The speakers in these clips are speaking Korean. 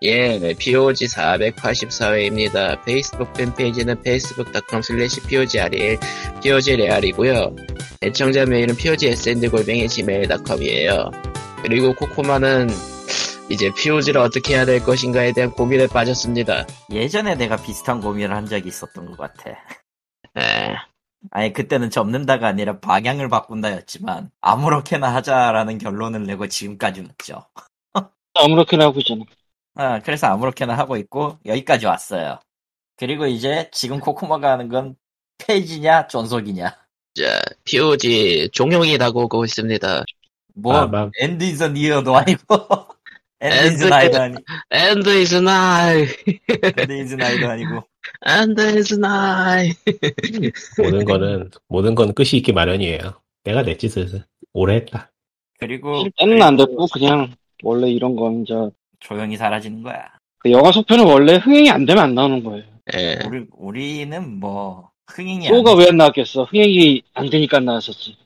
예, 네, POG 484회입니다. 페이스북 팬페이지는 facebook.com/POGRL, POGRL이고요. 애청자 메일은 POGSND@gmail.com이에요. 그리고 코코마는 이제 POG를 어떻게 해야 될 것인가에 대한 고민에 빠졌습니다. 예전에 내가 비슷한 고민을 한 적이 있었던 것 같아. 에. 아니, 그때는 접는다가 아니라 방향을 바꾼다였지만 아무렇게나 하자라는 결론을 내고 지금까지 왔죠. 아무렇게나 하고 있잖아. 아, 그래서 아무렇게나 하고 있고 여기까지 왔어요. 그리고 이제 지금 코코마가 하는 건 페이지냐 존속이냐. 자, POG 종용이라고 하고 있습니다. 뭐 엔드 이즈 니어도 아니고 엔드 이즈 나이도 아니고 엔드 이즈 나이. 모든 건 끝이 있기 마련이에요. 내가 내 짓을 오래 했다. 그리고 때는 안 됐고 그냥 원래 이런 건 이제 조용히 사라지는 거야. 그 영화 속편은 원래 흥행이 안 되면 안 나오는 거예요. 예. 우리는 뭐 흥행이 안. 왜 안 나왔겠어? 흥행이 안 되니까 안 나왔었지.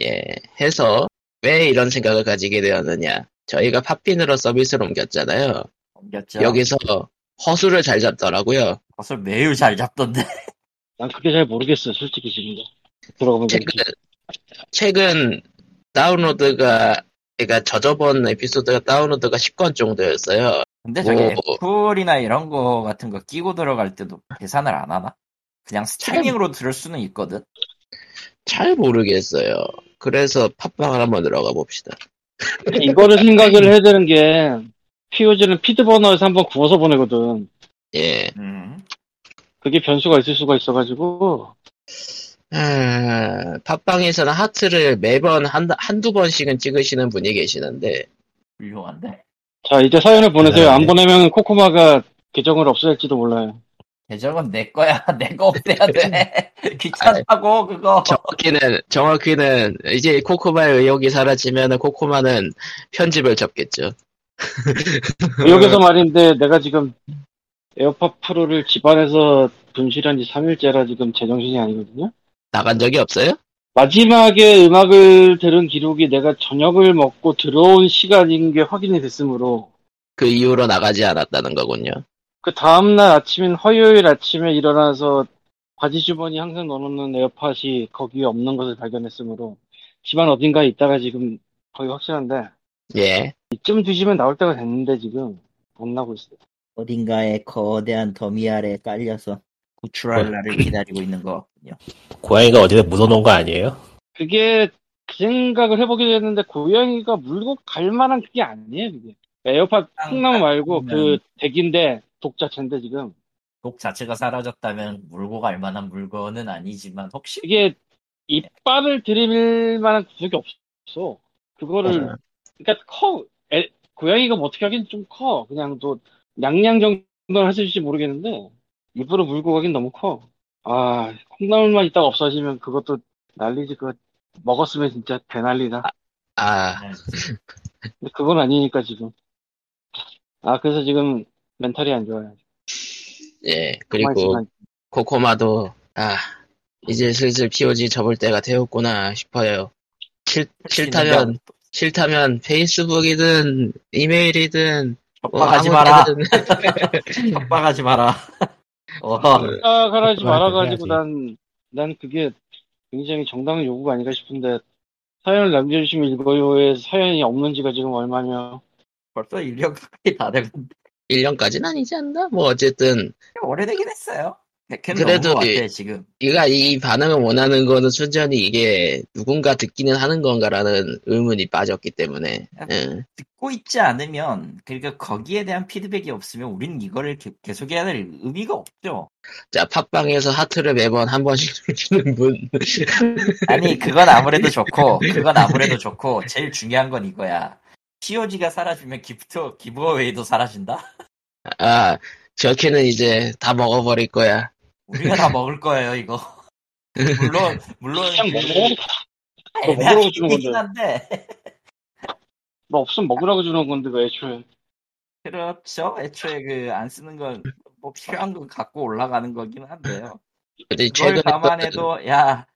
예. 해서 왜 이런 생각을 가지게 되었느냐? 저희가 팟핀으로 서비스를 옮겼잖아요. 옮겼죠. 여기서 허수를 잘 잡더라고요. 허수를 매우 잘 잡던데. 난 그게 잘 모르겠어, 솔직히 지금. 들어가면 최근 그러니까 저저번 에피소드가 다운로드가 10건 정도였어요. 근데 저게 애플이나 이런 거 같은 거 끼고 들어갈 때도 계산을 안 하나? 그냥 스트리밍으로 들을 수는 있거든? 잘 모르겠어요. 그래서 팟빵을 한번 들어가 봅시다. 이거를 생각을 해야 되는 게 POG는 피드버너에서 한번 구워서 보내거든. 예. 그게 변수가 있을 수가 있어가지고 팟빵에서는 하트를 매번 한두 번씩은 찍으시는 분이 계시는데. 훌륭한데? 자, 이제 사연을 보내세요. 네. 안 보내면 코코마가 계정을 없앨지도 몰라요. 계정은 내 거야. 내가 없애야 돼. 귀찮다고, 그거. 정확히는, 이제 코코마의 의욕이 사라지면 코코마는 편집을 접겠죠. 의욕에서 말인데, 내가 지금 에어팟 프로를 집안에서 분실한 지 3일째라 지금 제정신이 아니거든요? 나간 적이 없어요? 마지막에 음악을 들은 기록이 내가 저녁을 먹고 들어온 시간인 게 확인이 됐으므로 그 이후로 나가지 않았다는 거군요. 그 다음날 아침인 화요일 아침에 일어나서 바지주머니 항상 넣어놓는 에어팟이 거기에 없는 것을 발견했으므로 집안 어딘가에 있다가 지금 거의 확실한데, 예, 이쯤 뒤지면 나올 때가 됐는데 지금 못 나고 있어요. 어딘가에 거대한 더미 아래 깔려서 구출할 날을 기다리고 있는 거 같군요. 고양이가 어디에 묻어놓은 거 아니에요? 그게 그 생각을 해보기도 했는데 고양이가 물고 갈 만한 그게 아니에요. 그게 에어팟 콩나무 말고 그 덱인데 독 자체인데 지금 독 자체가 사라졌다면 물고 갈 만한 물건은 아니지만 혹시 이게 이빨을 들이밀 만한 구석이 없어. 그거를 그러니까 커. 고양이가 뭐 어떻게 하긴 좀 커. 그냥 또 냥냥 정도는 하실지 모르겠는데 일부러 물고 가긴 너무 커. 아, 콩나물만 있다가 없어지면 그것도 난리지. 그거 먹었으면 진짜 대난리다. 근데 그건 아니니까 지금. 아, 그래서 지금 멘탈이 안 좋아요. 예, 그리고 코코마도 이제 슬슬 POG 접을 때가 되었구나 싶어요. 싫다면 페이스북이든 이메일이든 협박하지 마라. 협박하지 마라. 협박하지 말아가지고 난 그게 굉장히 정당한 요구가 아닌가 싶은데, 사연을 남겨주시면 읽어요에 사연이 없는지가 지금 얼마며. 벌써 1년까지 다 됐는데. 1년까지는 아니지 않나? 뭐 어쨌든 오래되긴 했어요. 그래도 지금 이 반응을 원하는 거는 순전히 이게 누군가 듣기는 하는 건가라는 의문이 빠졌기 때문에. 듣고 있지 않으면, 그러니까 거기에 대한 피드백이 없으면 우린 이거를 계속해야 될 의미가 없죠. 자, 팟빵에서 하트를 매번 한 번씩 주는 분. 아니, 그건 아무래도 좋고 제일 중요한 건 이거야. POG가 사라지면 기브어웨이도 사라진다? 저렇게는 이제 다 먹어버릴 거야. 우리가 다 먹을 거예요, 이거. 물론. 먹으라고 주는 건데. 뭐 없으면 먹으라고 주는 건데, 그 애초에. 그렇죠. 애초에 그 안 쓰는 건, 뭐 필요한 건 갖고 올라가는 거긴 한데요. 근데 그걸 감안해도, 야,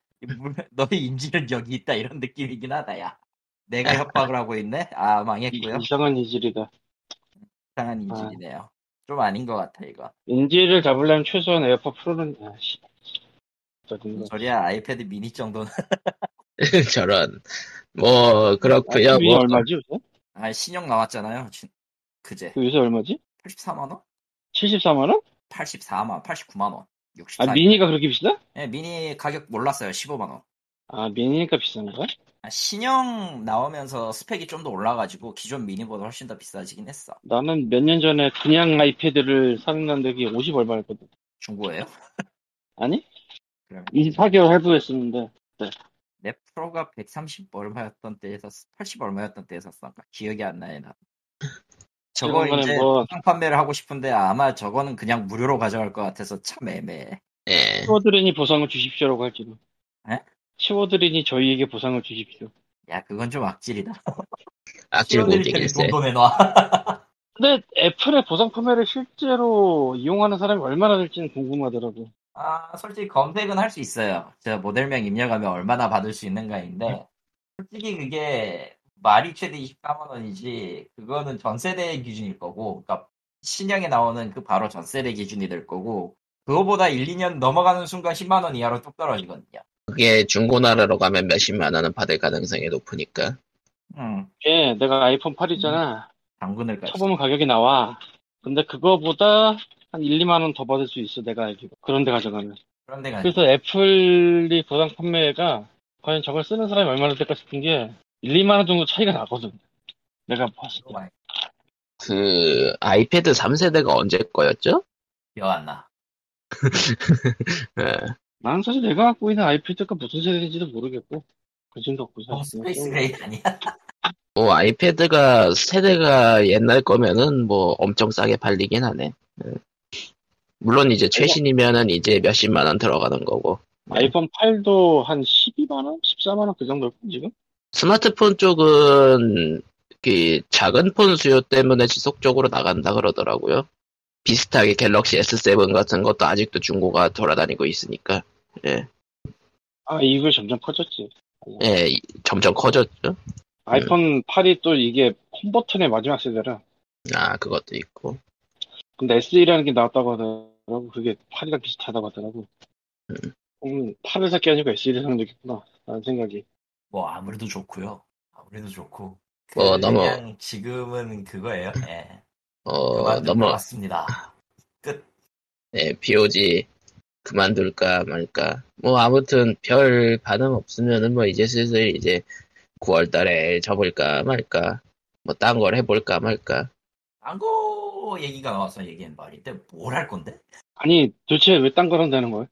너의 인질은 여기 있다, 이런 느낌이긴 하다, 야. 내가 협박을 하고 있네? 아, 망했고요. 이상한 인질이다. 이상한 인질이네요. 좀 아닌 것 같아 이거. 인질을 잡으려면 최소한 에어팟 프로는 아씨. 저리야 아이패드 미니 정도는. 저런. 뭐 그렇고요. 요새 얼마지 요새? 아 신용 나왔잖아요. 그제. 요새 얼마지? 84만 원? 74만 원? 84만, 89만 원. 64. 아 미니가 그렇게 비싸? 네 미니 가격 몰랐어요. 15만 원. 아 미니니까 비싼가? 아, 신형 나오면서 스펙이 좀 더 올라가지고 기존 미니보다 훨씬 더 비싸지긴 했어. 나는 몇 년 전에 그냥 아이패드를 샀는데 그게 50 얼마였거든. 중고예요? 아니? 그럼 24개월 할부했었는데. 네. 내 프로가 130 얼마였던 때에서 80 얼마였던 때에 샀던가 기억이 안 나요 나. 저거 이제 뭐... 판매를 하고 싶은데 아마 저거는 그냥 무료로 가져갈 것 같아서 참 애매해. 예. 치워드리니 보상을 주십시오라고 할지도. 예? 치워드리니 저희에게 보상을 주십시오. 야 그건 좀 악질이다. 악질 공격이네. 돈도 내놔. 근데 애플의 보상 판매를 실제로 이용하는 사람이 얼마나 될지는 궁금하더라고. 아 솔직히 검색은 할 수 있어요. 제가 모델명 입력하면 얼마나 받을 수 있는가인데 솔직히 그게 말이 최대 24만 원이지 그거는 전 세대 기준일 거고 그러니까 신형에 나오는 그 바로 전 세대 기준이 될 거고 그거보다 1, 2년 넘어가는 순간 10만 원 이하로 뚝 떨어지거든요. 그게 중고나라로 가면 몇십만 원은 받을 가능성이 높으니까. 예, 내가 아이폰 8이잖아. 당근을 쳐보면 가격이 나와. 근데 그거보다 한 1, 2만 원 더 받을 수 있어 내가 알기로. 그런데 가져가면. 그래서 애플이 보상 판매가 과연 저걸 쓰는 사람이 얼마나 될까 싶은 게 1, 2만 원 정도 차이가 나거든. 내가 봤을 때. 그 아이패드 3세대가 언제 거였죠? 기억 안 나. 네. 난 사실 내가 갖고 있는 아이패드가 무슨 세대인지도 모르겠고 관심도 없고 사실. 스페이스 그레이 아니야? 뭐 아이패드가 세대가 옛날 거면은 뭐 엄청 싸게 팔리긴 하네. 네. 물론 이제 최신이면은 이제 몇십만 원 들어가는 거고. 네. 아이폰 8도 한 12만 원, 14만 원 그 정도일 건 지금? 스마트폰 쪽은 그 작은 폰 수요 때문에 지속적으로 나간다 그러더라고요. 비슷하게 갤럭시 S7 같은 것도 아직도 중고가 돌아다니고 있으니까. 예. 아, 이거 점점 커졌지. 예, 점점 커졌죠. 아이폰 8이 또 이게 홈 버튼의 마지막 세대라. 아, 그것도 있고. 근데 S1이라는 게 나왔다고 하더라고. 그게 8이랑 비슷하다고 하더라고. 8을 샀기 아니고 S1을 산 적이구나 라는 생각이. 뭐 아무래도 좋고요. 아무래도 좋고. 뭐 너무. 그냥 지금은 그거예요. 예. 넘어갔습니다. 끝. 네, POG 그만둘까 말까. 뭐 아무튼 별 반응 없으면은 뭐 이제 슬슬 이제 9월달에 접을까 말까. 뭐 딴 걸 해볼까 말까. 딴 거 얘기가 나와서 얘기한 말인데 뭘 할 건데? 아니 도대체 왜 딴 걸 한다는 거야?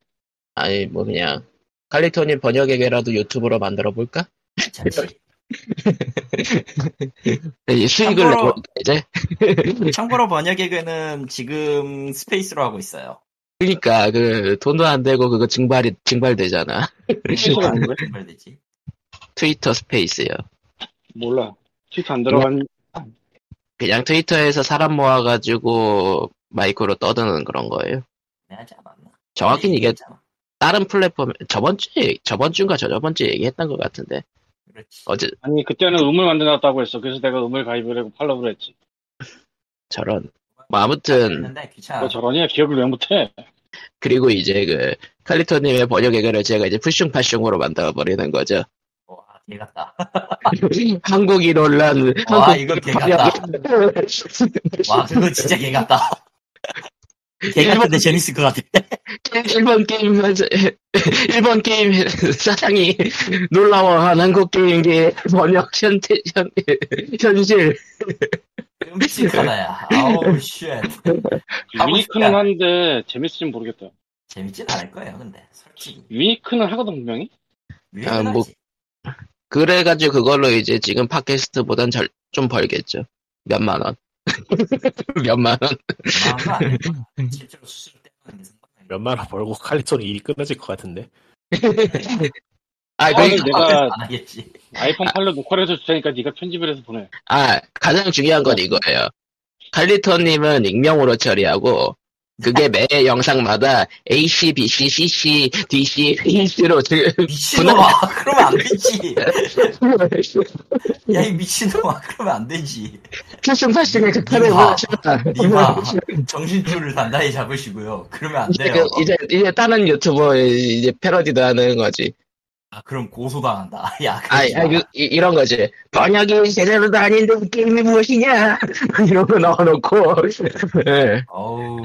아니 뭐 그냥 칼리토니 번역에게라도 유튜브로 만들어 볼까? 수익을 내고 이제 참고로 번역에게는 지금 스페이스로 하고 있어요. 그러니까 그 돈도 안 되고 그거 증발되잖아. 트위터가 안 돼? 증발되지. 트위터 스페이스요. 몰라. 트위터 안 들어간. 그냥 트위터에서 사람 모아가지고 마이크로 떠드는 그런 거예요. 내가 잘 맞나? 정확히는 이게 다른 플랫폼 저번 주인가 저번 주 얘기했던 것 같은데. 그렇지. 아니 그때는 음을 만들어놨다고 했어. 그래서 내가 음을 가입을 하고 팔로우를 했지. 저런. 뭐 아무튼 뭐 저런이야. 기억을 왜 못해. 그리고 이제 그 칼리토님의 번역 해결을 제가 이제 푸슝파슝으로 만들어버리는 거죠. 와 개같다. 한국인 논란. 와 이거 개같다. 와 그거 진짜 개같다. 개같은데 재밌을 것 같아. 일본 게임 사장이 놀라워한 한국 게임기 번역 현실. 음식 하나야. 아우 쉣. 유니크는 한데 재밌을진 모르겠다. 재밌진 않을 거예요, 근데 솔직히. 유니크는 하거든 분명히. 아 뭐 그래가지고 그걸로 이제 지금 팟캐스트보단 좀 벌겠죠. 몇만 원. 몇만 원. 실제로 수술 때문에. 몇만 원 벌고 칼리토니 일이 끝나질 것 같은데. 아, 그러니까 내가 아이폰 8로 녹화를 해서 주니까 네가 편집을 해서 보내. 아, 가장 중요한 건 이거예요. 칼리토님은 익명으로 처리하고 그게 매 영상마다 AC, BC, CC, DC, EC로 지금 미친놈아 그러면 안 되지. 야 이 미친놈아 그러면 안 되지. 필승 사실을 극한에 몰아치다. 니마 정신줄을 단단히 잡으시고요. 그러면 안 돼요. 이제 다른 유튜버 이제 패러디도 하는 거지. 아 그럼 고소당한다. 야 이런 거지. 번역이 제대로도 아닌데 게임이 무엇이냐 이러고 넣어놓고. 네. 어우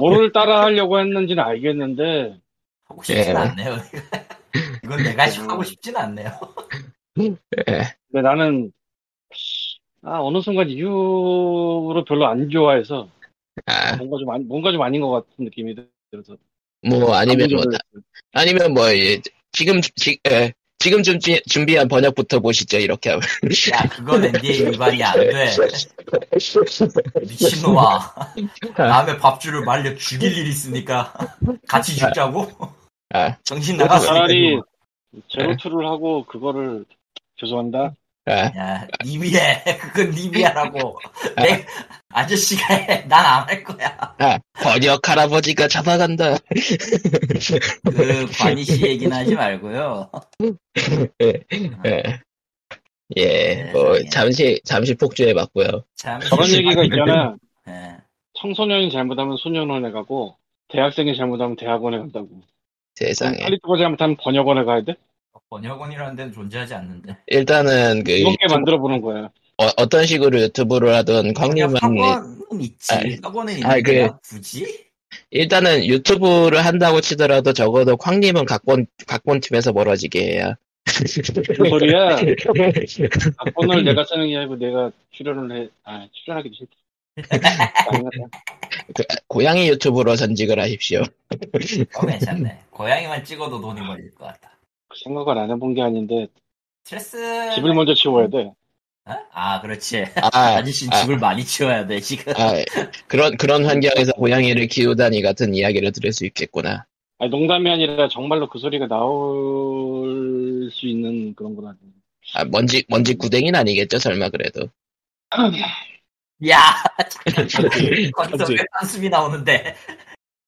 뭐를 따라 하려고 했는지는 알겠는데 하고 싶진 않네요. 이건 내가 하고 싶진 않네요. 네. 근데 나는 어느 순간 이유로 별로 안 좋아해서 뭔가 좀 아닌 것 같은 느낌이 들어서. 뭐 아니면 이제. 지금 준비한 번역부터 보시죠. 이렇게 하면. 야, 그건 NDA 위반이 안 돼. 미친놈아. 남의 밥줄을 말려 죽일 일이 있으니까 같이 죽자고? 정신 나갔으니까. 차라리 제로투를 하고 그거를 죄송한다. 야, 님이 해. 그건 님이 하라고. 아저씨가 해. 난 안 할 거야. 번역 할아버지가 잡아간다. 그 바니씨 얘기는 하지 말고요. 예, 뭐 잠시 폭주해봤고요. 저런 얘기가 있잖아. 청소년이 잘못하면 소년원에 가고 대학생이 잘못하면 대학원에 간다고. 세상에. 칼리토가 잘못하면 번역원에 가야 돼? 번역원이라는 데는 존재하지 않는데. 일단은 그 이렇게 만들어 보는 거야. 어떤 식으로 유튜브를 하던 광림만이 학원은 있지. 학원은 있는데 굳이? 일단은 유튜브를 한다고 치더라도 적어도 광림은 각본 팀에서 멀어지게 해야. 무슨 소리야? 각본을 내가 쓰는 게 아니고 내가 출연을 해. 출연하기도 싫다. 고양이 유튜브로 전직을 하십시오. 괜찮네. 고양이만 찍어도 돈이 벌릴 것 같다. 생각을 안 해본 게 아닌데 스트레스 집을 먼저 치워야 돼. 어? 아 그렇지. 아저씨는 집을 많이 치워야 돼 지금. 그런 환경에서 고양이를 키우다니 같은 이야기를 들을 수 있겠구나. 아니, 농담이 아니라 정말로 그 소리가 나올 수 있는 그런 건 아니에요. 먼지 구댕이는 아니겠죠 설마 그래도. 야 거기서 왜 한숨이 나오는데.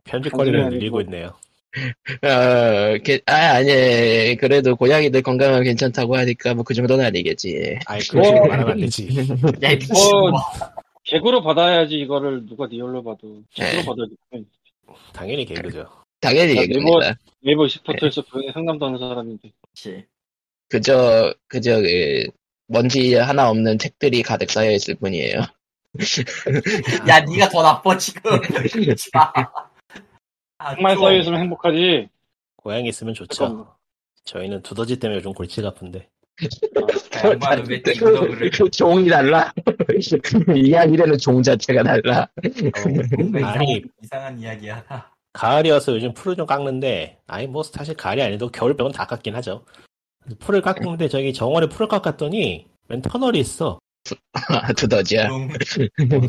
편집거리를 늘리고 있네요. 아니 그래도 고양이들 건강은 괜찮다고 하니까 뭐 그 정도는 아니겠지. 아이 그렇게 말하면 안 되지. 야 미친놈아. 개그로 받아야지 이거를 누가 리얼로 봐도 개그로 받아야지. 당연히 개그죠. 당연히 개그입니다. 네이버 스포츠에서 상담도 하는 사람인데. 그치. 그저 먼지 하나 없는 책들이 가득 쌓여 있을 뿐이에요. 야 네가 더 나빠 지금. 정말 쌓여있으면 행복하지. 고양이 있으면 좋죠. 잠깐만. 저희는 두더지 때문에 요즘 골치가 아픈데. 정말 왜 두더지를 종이 달라. 이야기라는 종 자체가 달라. 아니 이상한 이야기야. 가을이어서 요즘 풀을 좀 깎는데 아니 뭐 사실 가을이 아니도 겨울 빼곤 다 깎긴 하죠. 풀을 깎는데 저기 정원에 풀을 깎았더니 웬 터널이 있어. 두더지야.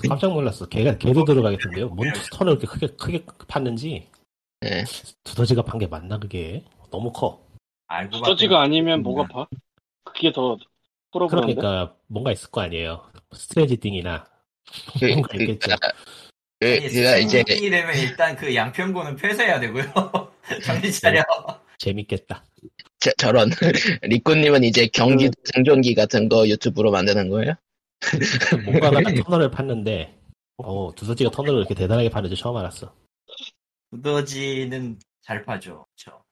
깜짝 놀랐어. 개도 들어가겠던데요. 뭔 터널을 이렇게 크게 팠는지. 네. 두더지가 판 게 맞나 그게? 너무 커. 두더지가 아니면 뭐가 파? 그게 더 풀어보는데? 그러니까 뭔가 있을 거 아니에요. 스트레지띵이나 뭔가 있겠죠. 제가 이제 되면 일단 그 양평고는 폐쇄해야 되고요. 정신 차려. 재밌겠다. 저런 리코님은 이제 경기도 생존기 같은 거 유튜브로 만드는 거예요? 뭔가가 터널을 팠는데 두더지가 터널을 이렇게 대단하게 파는지 처음 알았어. 두더지는 잘 파죠. 그렇죠.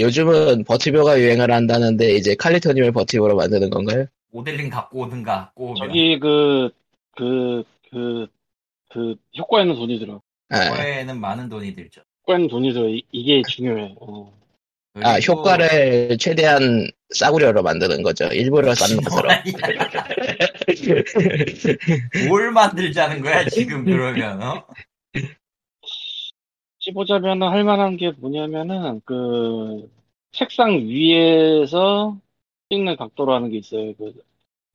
요즘은 버티버가 유행을 한다는데 이제 칼리토님을 버티버로 만드는 건가요? 모델링 갖고 오든가. 저기 그 효과에는 돈이 들어. 효과에는 많은 돈이 들죠. 효과에는 돈이 들어. 이게 중요해. 효과를 최대한 싸구려로 만드는 거죠. 일부러 싸는 것처럼. 뭘 만들자는 거야, 지금 그러면, 씹어보자면 할 만한 게 뭐냐면은, 책상 위에서 찍는 각도로 하는 게 있어요.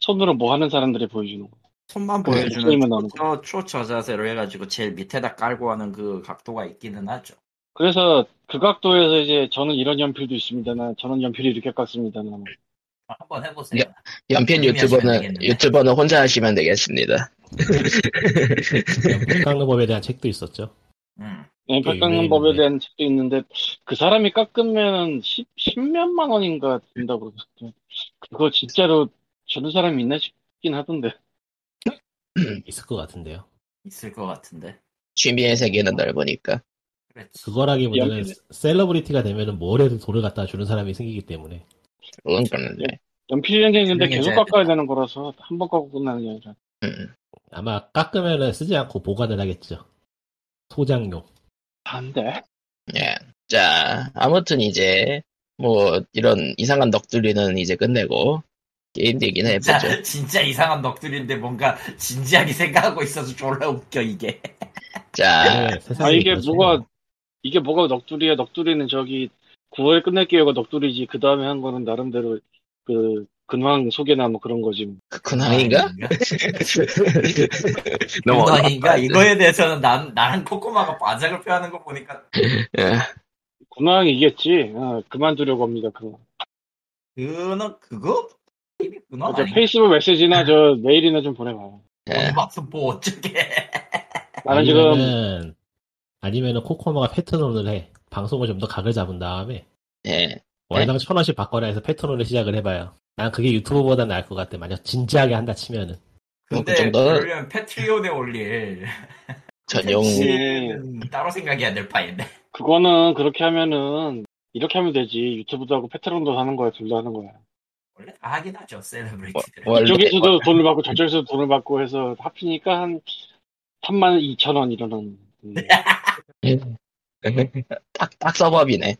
손으로 뭐 하는 사람들이 보여주는 거. 손만 보여주는 거. 초저자세로 해가지고 제일 밑에다 깔고 하는 그 각도가 있기는 하죠. 그래서 그 각도에서 이제 저는 이런 연필도 있습니다. 저는 연필이 이렇게 깎습니다. 한번 해보세요. 연필 유튜버는 혼자 하시면 되겠습니다. 깎는 법에 대한 책도 있었죠. 네, 깎는 유명했는데. 법에 대한 책도 있는데 그 사람이 깎으면 10몇만 원인가 된다고 그러던데 그거 진짜로 저런 사람이 있나 싶긴 하던데. 있을 것 같은데요. 있을 것 같은데. 취미의 세계는 넓으니까. 그거라기보다는 셀러브리티가 되면은 뭘 해도 돈을 갖다 주는 사람이 생기기 때문에. 그건 그런데. 연필 전쟁인데 계속 깎아야 되는 거라서 한 번 깎고 끝나는 게 아니라. 아마 깎으면은 쓰지 않고 보관을 하겠죠. 소장용. 안 돼. 예. 자, 아무튼 이제 뭐 이런 이상한 넋두리는 이제 끝내고. 게임 되긴 해. 진짜 이상한 넋두리인데 뭔가 진지하게 생각하고 있어서 졸라 웃겨 이게. 자, 아 이게 뭐가 넋두리야? 넋두리는 저기 9월에 끝낼 기회가 넋두리지. 그 다음에 한 거는 나름대로 그 근황 소개나 뭐 그런 거지. 그 근황인가? 근황인가? 이거에 대해서는 나랑 코코마가 반작을 표하는 거 보니까. 근황이겠지. 그만두려고 합니다. 그거. 그거? 페이스북 메시지나 저 메일이나 좀 보내봐요. 막상 뭐 어쩌게? 나는 지금 아니면은 코코마가 패턴론을 해. 방송을 좀 더 각을 잡은 다음에 월당 1,000원씩 받거라 해서 패턴론을 시작을 해봐요. 난 그게 유튜브보다 나을 것 같아. 만약 진지하게 한다 치면은. 근데 그러려면 패트리온에 올릴 전용 따로 생각이 안 될 바인데. 그거는 그렇게 하면은 이렇게 하면 되지. 유튜브도 하고 패트론도 하는 거야. 둘 다 하는 거야. 원래 다 하긴 하죠, 셀러브리티들. 이쪽에서도 돈을 받고 저쪽에서도 돈을 받고 해서 합치니까 한 32,000원 이러는. 딱 서버비네.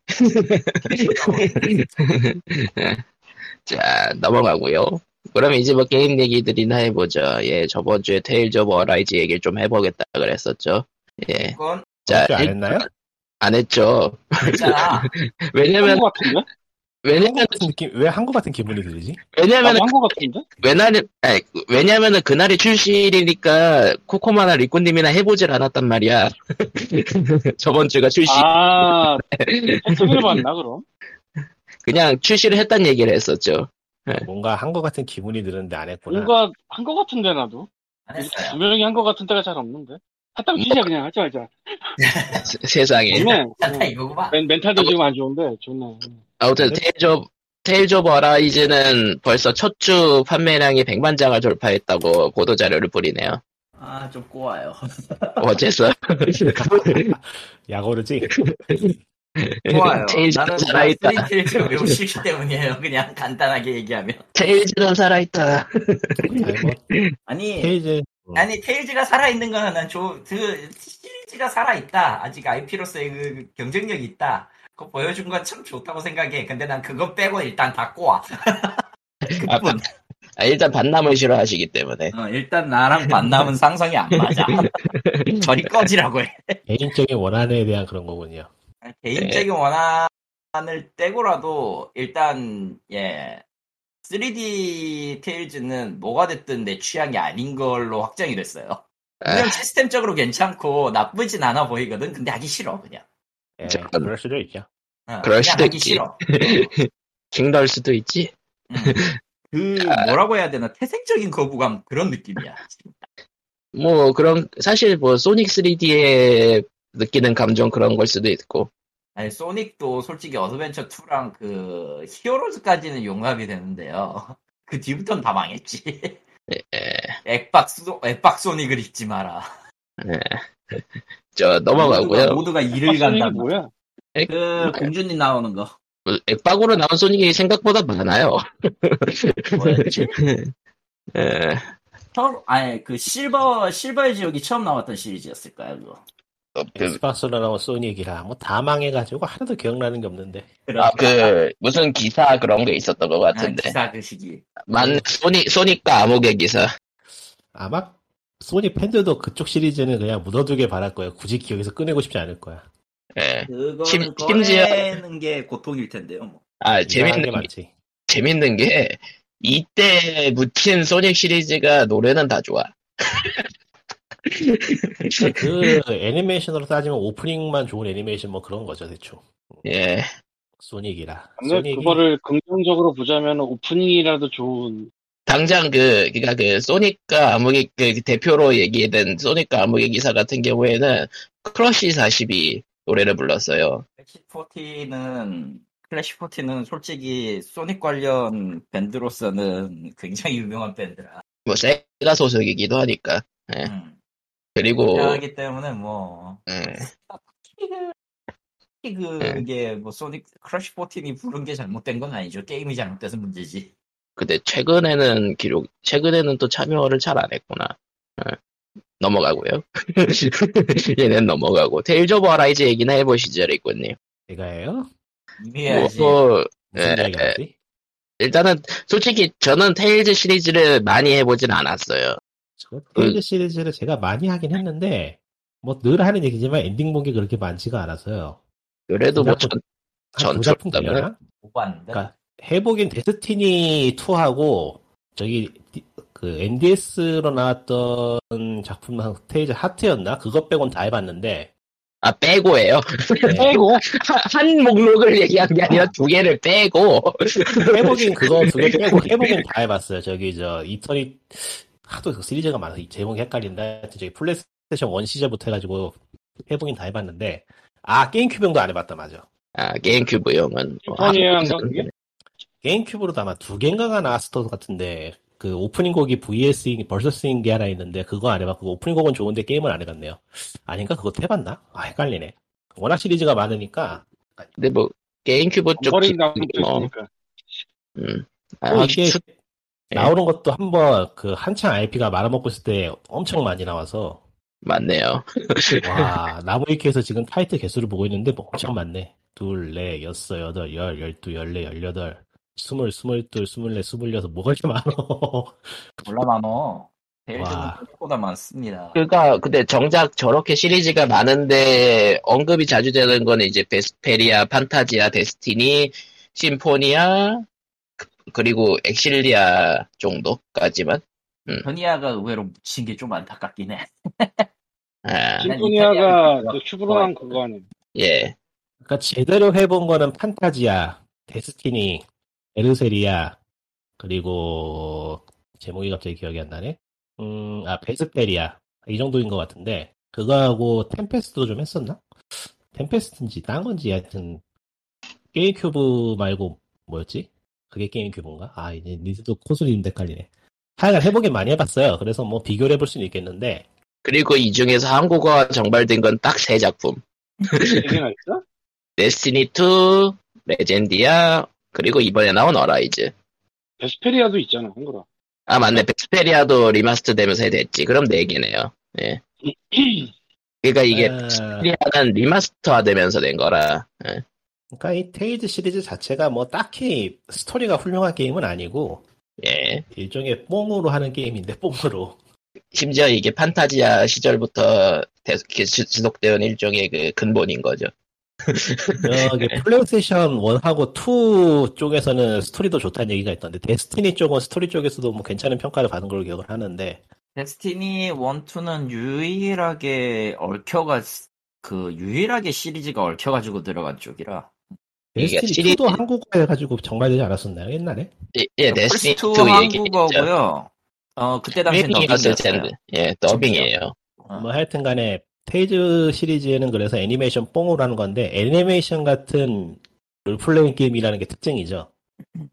자, 넘어가고요. 그럼 이제 뭐 게임 얘기들이나 해보죠. 예, 저번 주에 테일즈 오브 어라이즈 얘기를 좀 해보겠다 그랬었죠. 예. 그건 자, 안 했나요? 안 했죠. 왜냐면. 왜 한국 같은 기분이 들지? 왜냐면 한국 같은데? 왜냐면은 그날이 출시일이니까 코코마나 리코님이나 해보질 않았단 말이야. 저번 주가 출시. 아, 해석을 봤나 그럼? 그냥 출시를 했단 얘기를 했었죠. 뭔가 한국 같은 기분이 드는데 안 했구나. 뭔가 한국 같은데 나도. 분명히 한국 같은 데가 잘 없는데. 하다 뛰자 그냥 하자. 세상에. 멘탈도 지금 안 좋은데 좋네. 아무튼 테일즈 오브 어라이즈는 벌써 첫 주 판매량이 100만 장을 돌파했다고 보도 자료를 뿌리네요. 아, 좀 꼬아요. 어째서? 야고르지. 좋아요. 나는 테일즈를 외우고 싶기 때문이에요. 그냥 간단하게 얘기하면. 테일즈는 살아있다. 아니 테일즈가 살아있는 거는 난 시리즈가 살아있다. 아직 IP로서의 그 경쟁력이 있다. 그거 보여준 건 참 좋다고 생각해. 근데 난 그거 빼고 일단 다 꼬아. 일단 반남을 싫어하시기 때문에. 일단 나랑 반남은 상성이 안 맞아. 저리 꺼지라고 해. 개인적인 원한에 대한 그런 거군요. 개인적인 원한을 떼고라도 일단 3D 테일즈는 뭐가 됐든 내 취향이 아닌 걸로 확정이 됐어요. 그냥 시스템적으로 괜찮고 나쁘진 않아 보이거든. 근데 하기 싫어 그냥. 그럴 수도 있죠. 그럴 수도 있지. 징달 수도 있지. 뭐라고 해야 되나, 태생적인 거부감 그런 느낌이야. 뭐 그런 사실 뭐 소닉 3D에 느끼는 감정 그런 걸 수도 있고. 아니 소닉도 솔직히 어드벤처 2랑 그 히어로즈까지는 용납이 되는데요. 그 뒤부터는 다 망했지. 액박 소닉을 잊지 마라. 저 넘어가고요. 모두가 일을 간다고요. 그 공주님 나오는 거. 액박으로 나온 소닉이 생각보다 많아요. 그 실버의 지옥이 처음 나왔던 시리즈였을까요, 그거? 엑스박스로 나온 소닉이라 뭐 다 망해가지고 하나도 기억나는 게 없는데. 무슨 기사 그런 게 있었던 것 같은데. 기사 그 시기. 소닉과 암흑의 기사. 아마 소니 팬들도 그쪽 시리즈는 그냥 묻어두길 바랄 거야. 굳이 기억에서 꺼내고 싶지 않을 거야. 예. 그거는 꺼내는 게 고통일 텐데요. 뭐. 아, 재밌는 게 이때 묻힌 소닉 시리즈가 노래는 다 좋아. 그 애니메이션으로 따지면 오프닝만 좋은 애니메이션 뭐 그런 거죠 대충. 예. 소닉이라. 근데 소닉이... 그거를 긍정적으로 보자면 오프닝이라도 좋은. 당장 그러니까 소닉과 암흑의 대표로 얘기된 소닉과 암흑의 기사 같은 경우에는 크러쉬 42 노래를 불렀어요. 플래시 40는 솔직히 소닉 관련 밴드로서는 굉장히 유명한 밴드라. 뭐 세가 소속이기도 하니까. 예. 그리고 그렇기 때문에 뭐. 그게 뭐 소닉 크러쉬 40이 부른 게 잘못된 건 아니죠. 게임이 잘못돼서 문제지. 근데 최근에는 또 참여를 잘 안 했구나. 넘어가고요. 얘는 넘어가고 테일즈 오브 어라이즈 얘기나 해보시죠, 리꾸님. 제가요? 이미 해야지. 일단은 솔직히 저는 테일즈 시리즈를 많이 해보진 않았어요. 저 테일즈 시리즈를 제가 많이 하긴 했는데 뭐 늘 하는 얘기지만 엔딩 본 게 그렇게 많지가 않아서요. 그래도 뭐 전작품 때문에 못 봤는데. 해보긴 데스티니 2하고 저기 그 NDS로 나왔던 작품만 테일즈 하트였나? 그것 빼곤 다 해봤는데. 아 빼고예요? 네. 빼고? 한 목록을 얘기한 게 아니라 두 개를 빼고. 해보긴 그거 두 개 빼고 해보긴 다 해봤어요. 저기 저 이터니 하도 그 시리즈가 많아서 제목이 헷갈린다. 저기 플레이스테이션 1 시절부터 해가지고 해보긴 다 해봤는데. 아 게임큐브용도 안 해봤다 맞아. 아 게임큐브용은. 이터니랑 그게? 게임큐브로도 아마 두 개인가가 나왔었던 것 같은데 그 오프닝 곡이 vs 버서스인 게 하나 있는데 그거 안 해봤고 오프닝 곡은 좋은데 게임을 안 해봤네요. 아닌가? 그것도 해봤나? 아 헷갈리네. 워낙 시리즈가 많으니까. 근데 뭐 게임큐브 쪽 이게 나오는 것도 한번 그 한창 IP가 말아먹고 있을 때 엄청 많이 나와서. 맞네요. 와 나무위키에서 지금 타이틀 개수를 보고 있는데 뭐 엄청 많네. 2, 4, 6, 8, 10, 12, 14, 18. 20, 22, 24, 26 뭐가 이렇게 많어? 몰라 많어. 데일즈는 보다 많습니다. 그러니까 근데 정작 저렇게 시리즈가 많은데 언급이 자주 되는 건 이제 베스페리아, 판타지아, 데스티니, 심포니아 그리고 엑실리아 정도까지만. 심포니아가 의외로 묻힌 게 좀 안타깝긴 해. 심포니아가 큐브로랑 그거 하는. 예. 그러니까 제대로 해본 거는 판타지아, 데스티니. 에르세리아, 그리고, 제목이 갑자기 기억이 안 나네? 베스페리아. 이 정도인 것 같은데, 그거하고, 템페스트도 좀 했었나? 템페스트인지, 딴 건지, 하여튼, 게임큐브 말고, 뭐였지? 그게 게임큐브인가? 아, 이제 니즈도 코스리는 헷갈리네. 하여간 해보긴 많이 해봤어요. 그래서 뭐, 비교를 해볼 수는 있겠는데. 그리고 이 중에서 한국어가 정발된 건 딱 3작품. 데스티니2, 레젠디아, 그리고 이번에 나온 어라이즈. 베스페리아도 있잖아, 한글화. 아, 맞네. 베스페리아도 리마스터 되면서 됐지. 그럼 4개네요. 예. 그러니까 이게 베스페리아는 리마스터화 되면서 된 거라. 예. 그러니까 이 테일즈 시리즈 자체가 뭐 딱히 스토리가 훌륭한 게임은 아니고 예. 일종의 뽕으로 하는 게임인데, 뽕으로. 심지어 이게 판타지아 시절부터 지속되어 온 일종의 그 근본인 거죠. 플레이스테이션 1하고 2 쪽에서는 스토리도 좋다는 얘기가 있던데 데스티니 쪽은 스토리 쪽에서도 뭐 괜찮은 평가를 받은 걸로 기억을 하는데 데스티니 1, 2는 유일하게 시리즈가 얽혀가지고 들어간 쪽이라 데스티니 2도 한국어 해가지고 정발되지 않았었나요? 옛날에? 예 데스티니 2 한국어고요. 그때 당시 더빙이었어요. 예, 더빙이에요. 뭐 하여튼간에 테이즈 시리즈에는 그래서 애니메이션 뽕으로 하는 건데 애니메이션 같은 롤플레잉 게임이라는 게 특징이죠.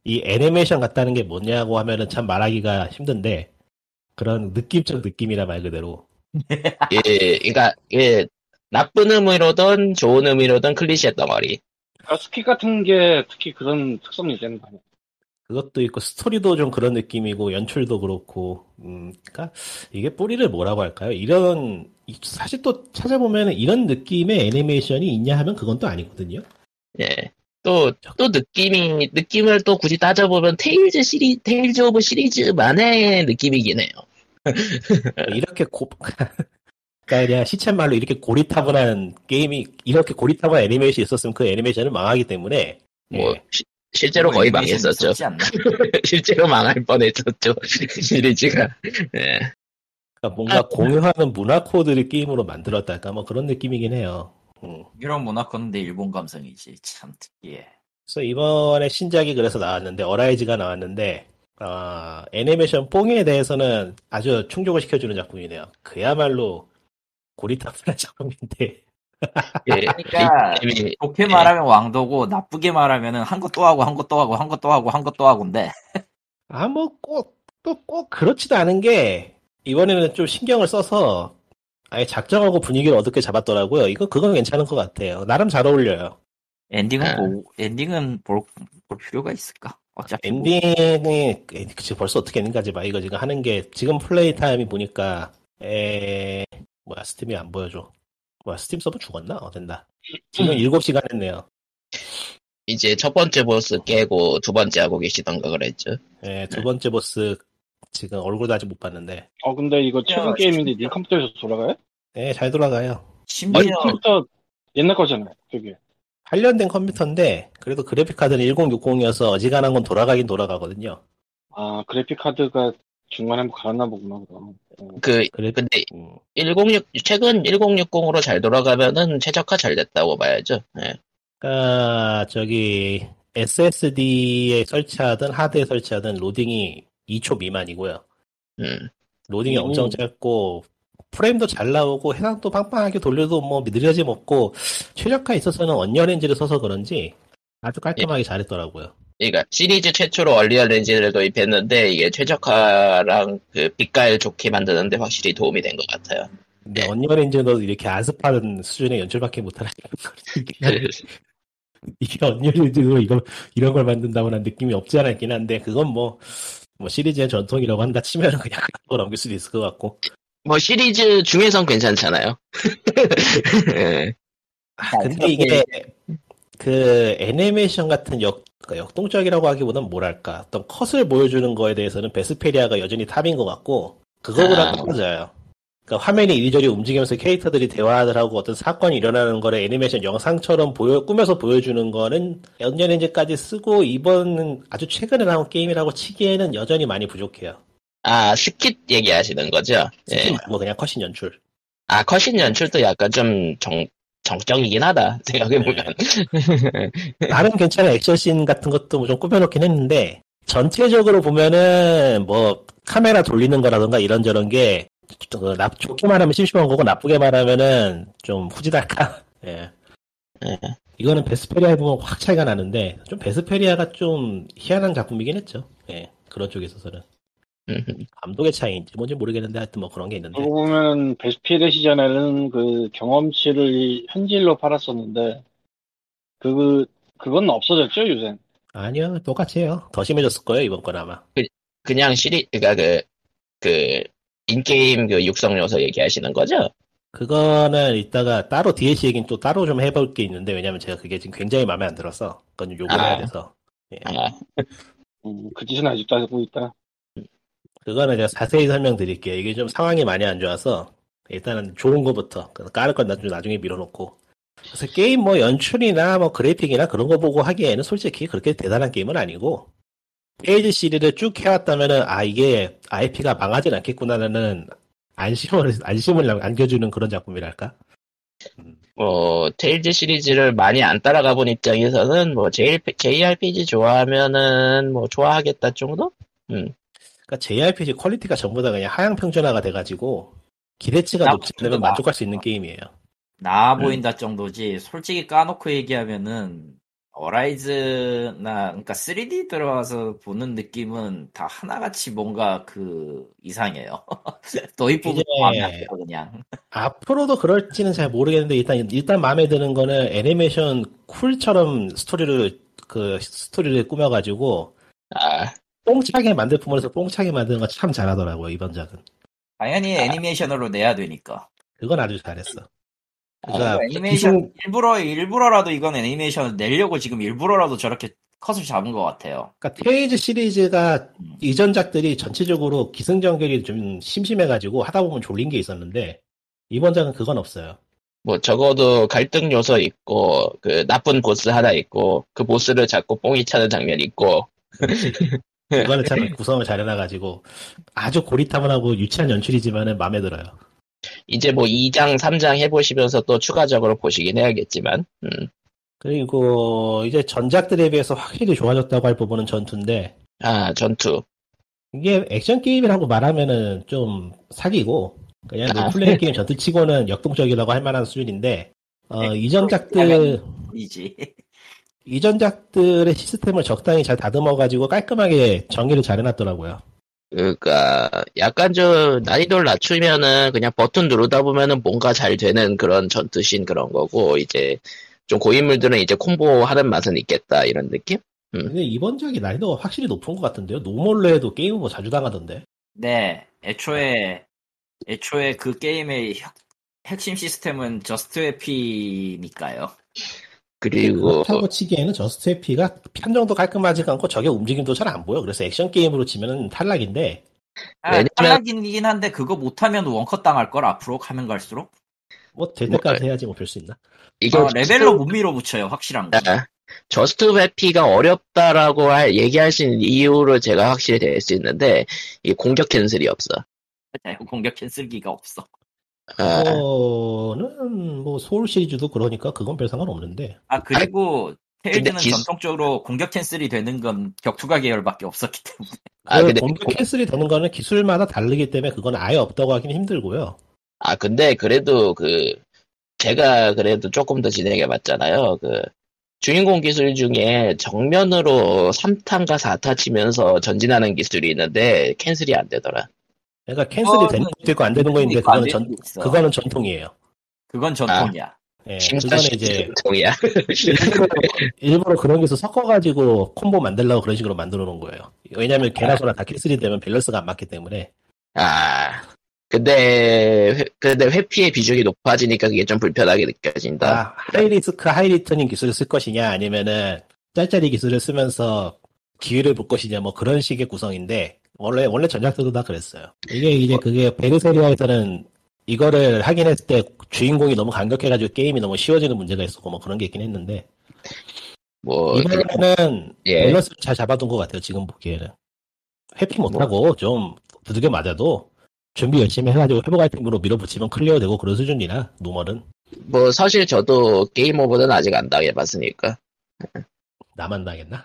이 애니메이션 같다는 게 뭐냐고 하면은 참 말하기가 힘든데 그런 느낌적 느낌이라 말 그대로. 예, 그러니까 예 나쁜 의미로든 좋은 의미로든 클리셰 덩어리. 스킵 같은 게 특히 그런 특성이 되는 거 아니야? 그것도 있고 스토리도 좀 그런 느낌이고 연출도 그렇고 그러니까 이게 뿌리를 뭐라고 할까요? 이런 사실 또 찾아보면 이런 느낌의 애니메이션이 있냐 하면 그건 또 아니거든요. 예. 또 느낌을 또 굳이 따져보면 테일즈 오브 시리즈만의 느낌이긴 해요. 이렇게 그냥 시쳇말로 이렇게 고리타분한 게임이 이렇게 고리타분한 애니메이션이 있었으면 그 애니메이션은 망하기 때문에 뭐 예. 실제로 거의 망했었죠. 실제로 망할 뻔했었죠. 시리즈가. 예. 그러니까 뭔가 공유하는 문화 코드를 게임으로 만들었달까 뭐 그런 느낌이긴 해요. 이런 문화 코드인데 일본 감성이지 참 특이해. 그래서 이번에 신작이 그래서 나왔는데 어라이즈가 나왔는데 애니메이션 뽕에 대해서는 아주 충족을 시켜주는 작품이네요. 그야말로 고리타분한 작품인데. 예, 그러니까 좋게 말하면 왕도고 나쁘게 말하면은 한 거 또 하고 한 거 또 하고 한 거 또 하고 한 거 또 하고인데. 아, 뭐 꼭 그렇지도 않은 게 이번에는 좀 신경을 써서 아예 작정하고 분위기를 어둡게 잡았더라고요. 그건 괜찮은 것 같아요. 나름 잘 어울려요. 엔딩은 볼 필요가 있을까? 어차피 엔딩이 그치, 벌써 어떻게 엔딩까지 봐. 이거 지금 하는 게 지금 플레이 타임이 보니까 뭐야, 스팀이 안 보여줘. 뭐야, 스팀 서버 죽었나? 된다. 지금 7시간 했네요. 이제 첫 번째 보스 깨고 두 번째 하고 계시던가 그랬죠. 네, 두 번째 보스 지금 얼굴도 아직 못 봤는데. 근데 이거 최근 게임인데 네 컴퓨터에서 돌아가요? 네, 잘 돌아가요. 심지어 컴퓨터 옛날 거잖아요, 되게. 관련된 컴퓨터인데 그래도 그래픽카드는 1060이어서 어지간한 건 돌아가긴 돌아가거든요. 아, 그래픽카드가 중간에 한번 갈았나 보구나. 근데 106 최근 1060으로 잘 돌아가면은 최적화 잘 됐다고 봐야죠. 네. 그러니까 저기 SSD에 설치하든 하드에 설치하든 로딩이 2초 미만이고요. 로딩이 엄청 짧고 프레임도 잘 나오고 해상도 빵빵하게 돌려도 뭐 느려짐 없고 최적화에 있어서는 언리얼 엔진을 써서 그런지 아주 깔끔하게 잘했더라고요. 그러니까 시리즈 최초로 언리얼 엔진을 도입했는데 이게 최적화랑 그 빛깔 좋게 만드는데 확실히 도움이 된 것 같아요. 근데 언리얼 엔진도 이렇게 아스팔은 수준의 연출밖에 못하는 거예요. 이게 언리얼 엔진으로 이런 걸 만든다고 난 느낌이 없지 않아 있긴 한데 그건 뭐 시리즈의 전통이라고 한다 치면 그냥 그거 넘길 수도 있을 것 같고. 뭐 시리즈 중에선 괜찮잖아요. 네. 근데 이게 그 애니메이션 같은 역동적이라고 하기보단 뭐랄까 어떤 컷을 보여주는 거에 대해서는 베스페리아가 여전히 탑인 것 같고 그거보다 떨어져요. 그러니까 화면이 이리저리 움직이면서 캐릭터들이 대화하더라고 어떤 사건이 일어나는 거를 애니메이션 영상처럼 꾸며서 보여주는 거는 언리얼 엔진까지 쓰고 이번 아주 최근에 나온 게임이라고 치기에는 여전히 많이 부족해요. 아, 스킷 얘기하시는 거죠? 스킷 말고 그냥 컷신 연출. 아, 컷신 연출도 약간 좀 정적이긴 하다, 생각해보면. 나름 괜찮은 액션씬 같은 것도 좀 꾸며놓긴 했는데, 전체적으로 보면은, 카메라 돌리는 거라던가 이런저런 게, 좋게 말하면 심심한 거고, 나쁘게 말하면은, 좀 후지달까? 예. 네. 이거는 베스페리아에 보면 확 차이가 나는데, 좀 베스페리아가 좀 희한한 작품이긴 했죠. 예. 그런 쪽에 있어서는. 감독의 차이인지 뭔지 모르겠는데 하여튼 그런 게 있는데 그러고 보면 베스페리아 시절에는 그 경험치를 현질로 팔았었는데 그건 없어졌죠 요새? 아니요, 똑같이 해요. 더 심해졌을 거예요 이번 건 아마. 그냥 그러니까 인게임 그 육성 요소 얘기하시는 거죠? 그거는 이따가 따로 DLC 얘기는 또 따로 좀 해볼 게 있는데 왜냐면 제가 그게 지금 굉장히 마음에 안 들어서 그건 좀 요구를 해야 돼서. 예. 그 짓은 아직도 하고 있다. 그거는 제가 자세히 설명드릴게요. 이게 좀 상황이 많이 안 좋아서 일단은 좋은 거부터 까는 건 나중에 밀어놓고 그래서 게임 연출이나 그래픽이나 그런 거 보고 하기에는 솔직히 그렇게 대단한 게임은 아니고 페이지 시리즈를 쭉 해왔다면은 이게 IP가 망하진 않겠구나라는 안심을 안겨주는 그런 작품이랄까. 테일즈 시리즈를 많이 안 따라가 본 입장에서는 JRPG 좋아하면은 좋아하겠다 정도? 그러니까 JRPG 퀄리티가 전부 다 그냥 하향 평준화가 돼가지고 기대치가 높지 않으면 만족할 수 있는 게임이에요. 나아 보인다 정도지. 솔직히 까놓고 얘기하면은 어라이즈나 그러니까 3D 들어와서 보는 느낌은 다 하나같이 뭔가 이상해요. 도입 부분도 마음에 안 들어 그냥. 앞으로도 그럴지는 잘 모르겠는데 일단 마음에 드는 거는 애니메이션 쿨처럼 스토리를 꾸며가지고. 뽕차게 만들 부분에서 뽕차게 만드는 거 참 잘하더라고요 이번 작은. 당연히 애니메이션으로 내야 되니까. 그건 아주 잘했어. 그러니까 애니메이션 일부러라도 이건 애니메이션을 내려고 지금 일부러라도 저렇게 컷을 잡은 것 같아요. 그러니까 테일즈 시리즈가 이전작들이 전체적으로 기승전결이 좀 심심해가지고 하다 보면 졸린 게 있었는데 이번 작은 그건 없어요. 적어도 갈등 요소 있고 나쁜 보스 하나 있고 그 보스를 잡고 뽕이 차는 장면 있고. 이번에 참 구성을 잘 해놔가지고 아주 고리타분하고 유치한 연출이지만은 마음에 들어요. 이제 2장, 3장 해보시면서 또 추가적으로 보시긴 해야겠지만. 그리고 이제 전작들에 비해서 확실히 좋아졌다고 할 부분은 전투인데. 전투. 이게 액션 게임이라고 말하면은 좀 사기고, 그냥 롤플레잉 게임 전투치고는 역동적이라고 할 만한 수준인데, 이전작들의 시스템을 적당히 잘 다듬어가지고 깔끔하게 정리를 잘 해놨더라고요. 그러니까 약간 좀 난이도를 낮추면은 그냥 버튼 누르다 보면은 뭔가 잘 되는 그런 전투신 그런 거고, 이제 좀 고인물들은 이제 콤보 하는 맛은 있겠다 이런 느낌? 근데 이번 작이 난이도가 확실히 높은 것 같은데요? 노멀로 해도 게임 오버 자주 당하던데. 네, 애초에 그 게임의 핵심 시스템은 저스트 해피니까요. 그리고 그렇다고 치기에는 저스트 해피가 판정도 깔끔하지가 않고 적의 움직임도 잘 안 보여. 그래서 액션 게임으로 치면은 탈락인데. 탈락이긴 한데 그거 못하면 원컷 당할 걸, 앞으로 가면 갈수록. 뭐 될 때까지 해야지 뭐 별 수 있나. 이게 레벨로 못 밀어붙여요, 확실한 거. 저스트 해피가 어렵다라고 얘기할 수 있는 이유로 제가 확실히 될 수 있는데, 이 공격 캔슬이 없어. 맞아요, 공격 캔슬기가 없어. 그거는 뭐 소울 시리즈도 그러니까 그건 별 상관 없는데. 그리고 테일즈는 전통적으로 공격 캔슬이 되는 건 격투가 계열밖에 없었기 때문에. 근데 공격 캔슬이 되는 거는 기술마다 다르기 때문에 그건 아예 없다고 하긴 힘들고요. 근데 그래도 제가 그래도 조금 더 진행해 봤잖아요. 주인공 기술 중에 정면으로 3탄과 4타 치면서 전진하는 기술이 있는데 캔슬이 안 되더라. 그러니까 캔슬이 되는 것도 있고 안 되는 거 있는데 그거는 전통이에요. 그건 전통이야. 예, 그거는 이제 전통이야. 일부러 그런 게 있어 섞어가지고 콤보 만들려고 그런 식으로 만들어 놓은 거예요. 왜냐면 개나 소나 다 캔슬이 되면 밸런스가 안 맞기 때문에. 근데 회피의 비중이 높아지니까 그게 좀 불편하게 느껴진다. 하이리스크 하이리턴인 기술을 쓸 것이냐, 아니면은 짤짤이 기술을 쓰면서 기회를 볼 것이냐, 뭐 그런 식의 구성인데, 원래 전작들도 다 그랬어요. 이게 이제 그게 베르세리아에서는 이거를 하긴 했을 때 주인공이 너무 강력해가지고 게임이 너무 쉬워지는 문제가 있었고 뭐 그런 게 있긴 했는데, 이번에는 밸런스를 잘 잡아둔 것 같아요. 지금 보기에는 회피 못하고 좀 두들겨 맞아도 준비 열심히 해가지고 회복 아이템으로 밀어붙이면 클리어되고 그런 수준이라, 노멀은. 사실 저도 게임 오버는 아직 안 당해봤으니까. 나만 당했나?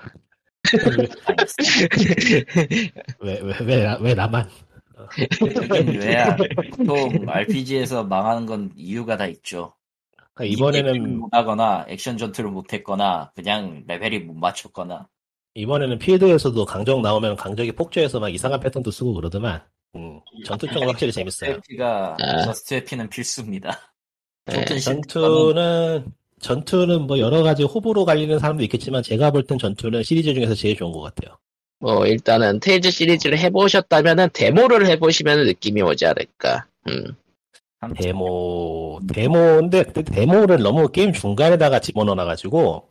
왜 나만? 왜야? 보통 RPG에서 망하는 건 이유가 다 있죠. 이번에는 못하거나 액션 전투를 못했거나 그냥 레벨이 못 맞췄거나. 이번에는 필드에서도 강적 나오면 강적이 폭주해서 막 이상한 패턴도 쓰고 그러더만. 전투적으로 확실히 재밌어요. 저스트 해피는 필수입니다. 전투는 뭐 여러 가지 호불호 갈리는 사람도 있겠지만, 제가 볼 땐 전투는 시리즈 중에서 제일 좋은 것 같아요. 일단은 테일즈 시리즈를 해보셨다면은 데모를 해보시면 느낌이 오지 않을까. 데모인데 데모를 너무 게임 중간에다가 집어넣어가지고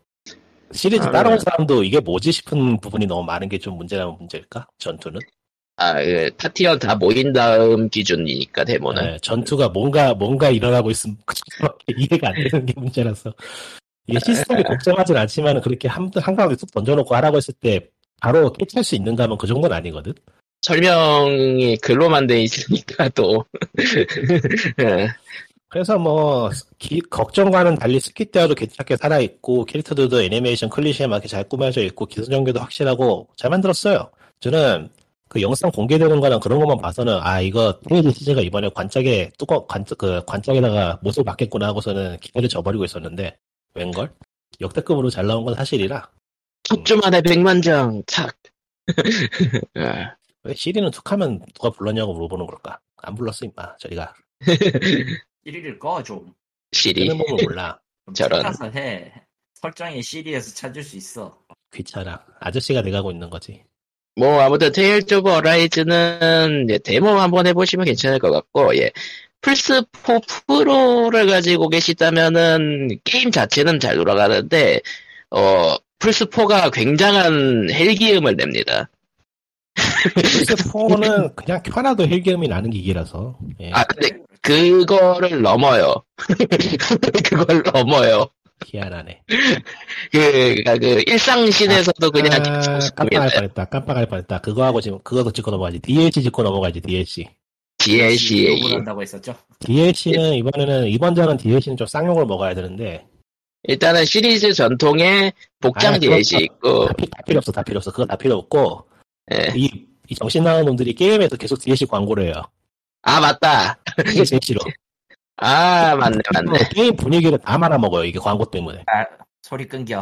시리즈 따라온 사람도 이게 뭐지 싶은 부분이 너무 많은 게 좀 문제라면 문제일까? 전투는? 파티원 다 모인 다음 기준이니까, 데모는. 전투가 뭔가 일어나고 있으면 이해가 안 되는 게 문제라서. 이게 시스템이 복잡하진 않지만, 그렇게 한가운데 쏙 던져놓고 하라고 했을 때, 바로 캐치할 수 있는가 하면 그 정도는 아니거든? 설명이 글로만 돼 있으니까, 또. 그래서 걱정과는 달리 스키대화도 괜찮게 살아있고, 캐릭터들도 애니메이션 클리셰에 맞게 잘 꾸며져 있고, 기술 전개도 확실하고, 잘 만들었어요. 저는, 그 영상 공개되는 거랑 그런 것만 봐서는 이거 테일즈 시즈가 이번에 관짝에다가 못을 박겠구나 하고서는 기대를 저버리고 있었는데, 웬걸? 역대급으로 잘 나온 건 사실이라. 첫 주 만에 100만 장 착. 왜 시리는 툭하면 누가 불렀냐고 물어보는 걸까? 안 불렀어 임마 저리가. 시리를 꺼 좀. 시리. 끄는 법을 몰라. 저런. 찾아서 해. 설정이 시리에서 찾을 수 있어. 귀찮아. 아저씨가 돼가고 있는 거지. 아무튼, 테일즈 오브 어라이즈는, 데모 한번 해보시면 괜찮을 것 같고, 플스4 프로를 가지고 계시다면은, 게임 자체는 잘 돌아가는데, 플스4가 굉장한 헬기음을 냅니다. 플스4는 그냥 켜놔도 헬기음이 나는 기기라서. 예. 근데, 그거를 넘어요. 그걸 넘어요. 희한하네. 일상신에서도 그냥. 깜빡할 뻔했다. 그거하고 지금, 그거도 짚고 넘어가야지. DLC 짚고 넘어가야지, DLC. DLC에. 한다고 했었죠? DLC는 이번 작은 DLC는 좀 쌍욕을 먹어야 되는데. 일단은 시리즈 전통에 복장 DLC 있고. 다 필요 없어. 그거 다 필요 없고. 이 이 정신나간 놈들이 게임에서 계속 DLC 광고를 해요. 아, 맞다. 그게 제일 싫어. 아, 맞네. 게임 분위기를 다 말아먹어요, 이게 광고 때문에. 아, 소리 끊겨.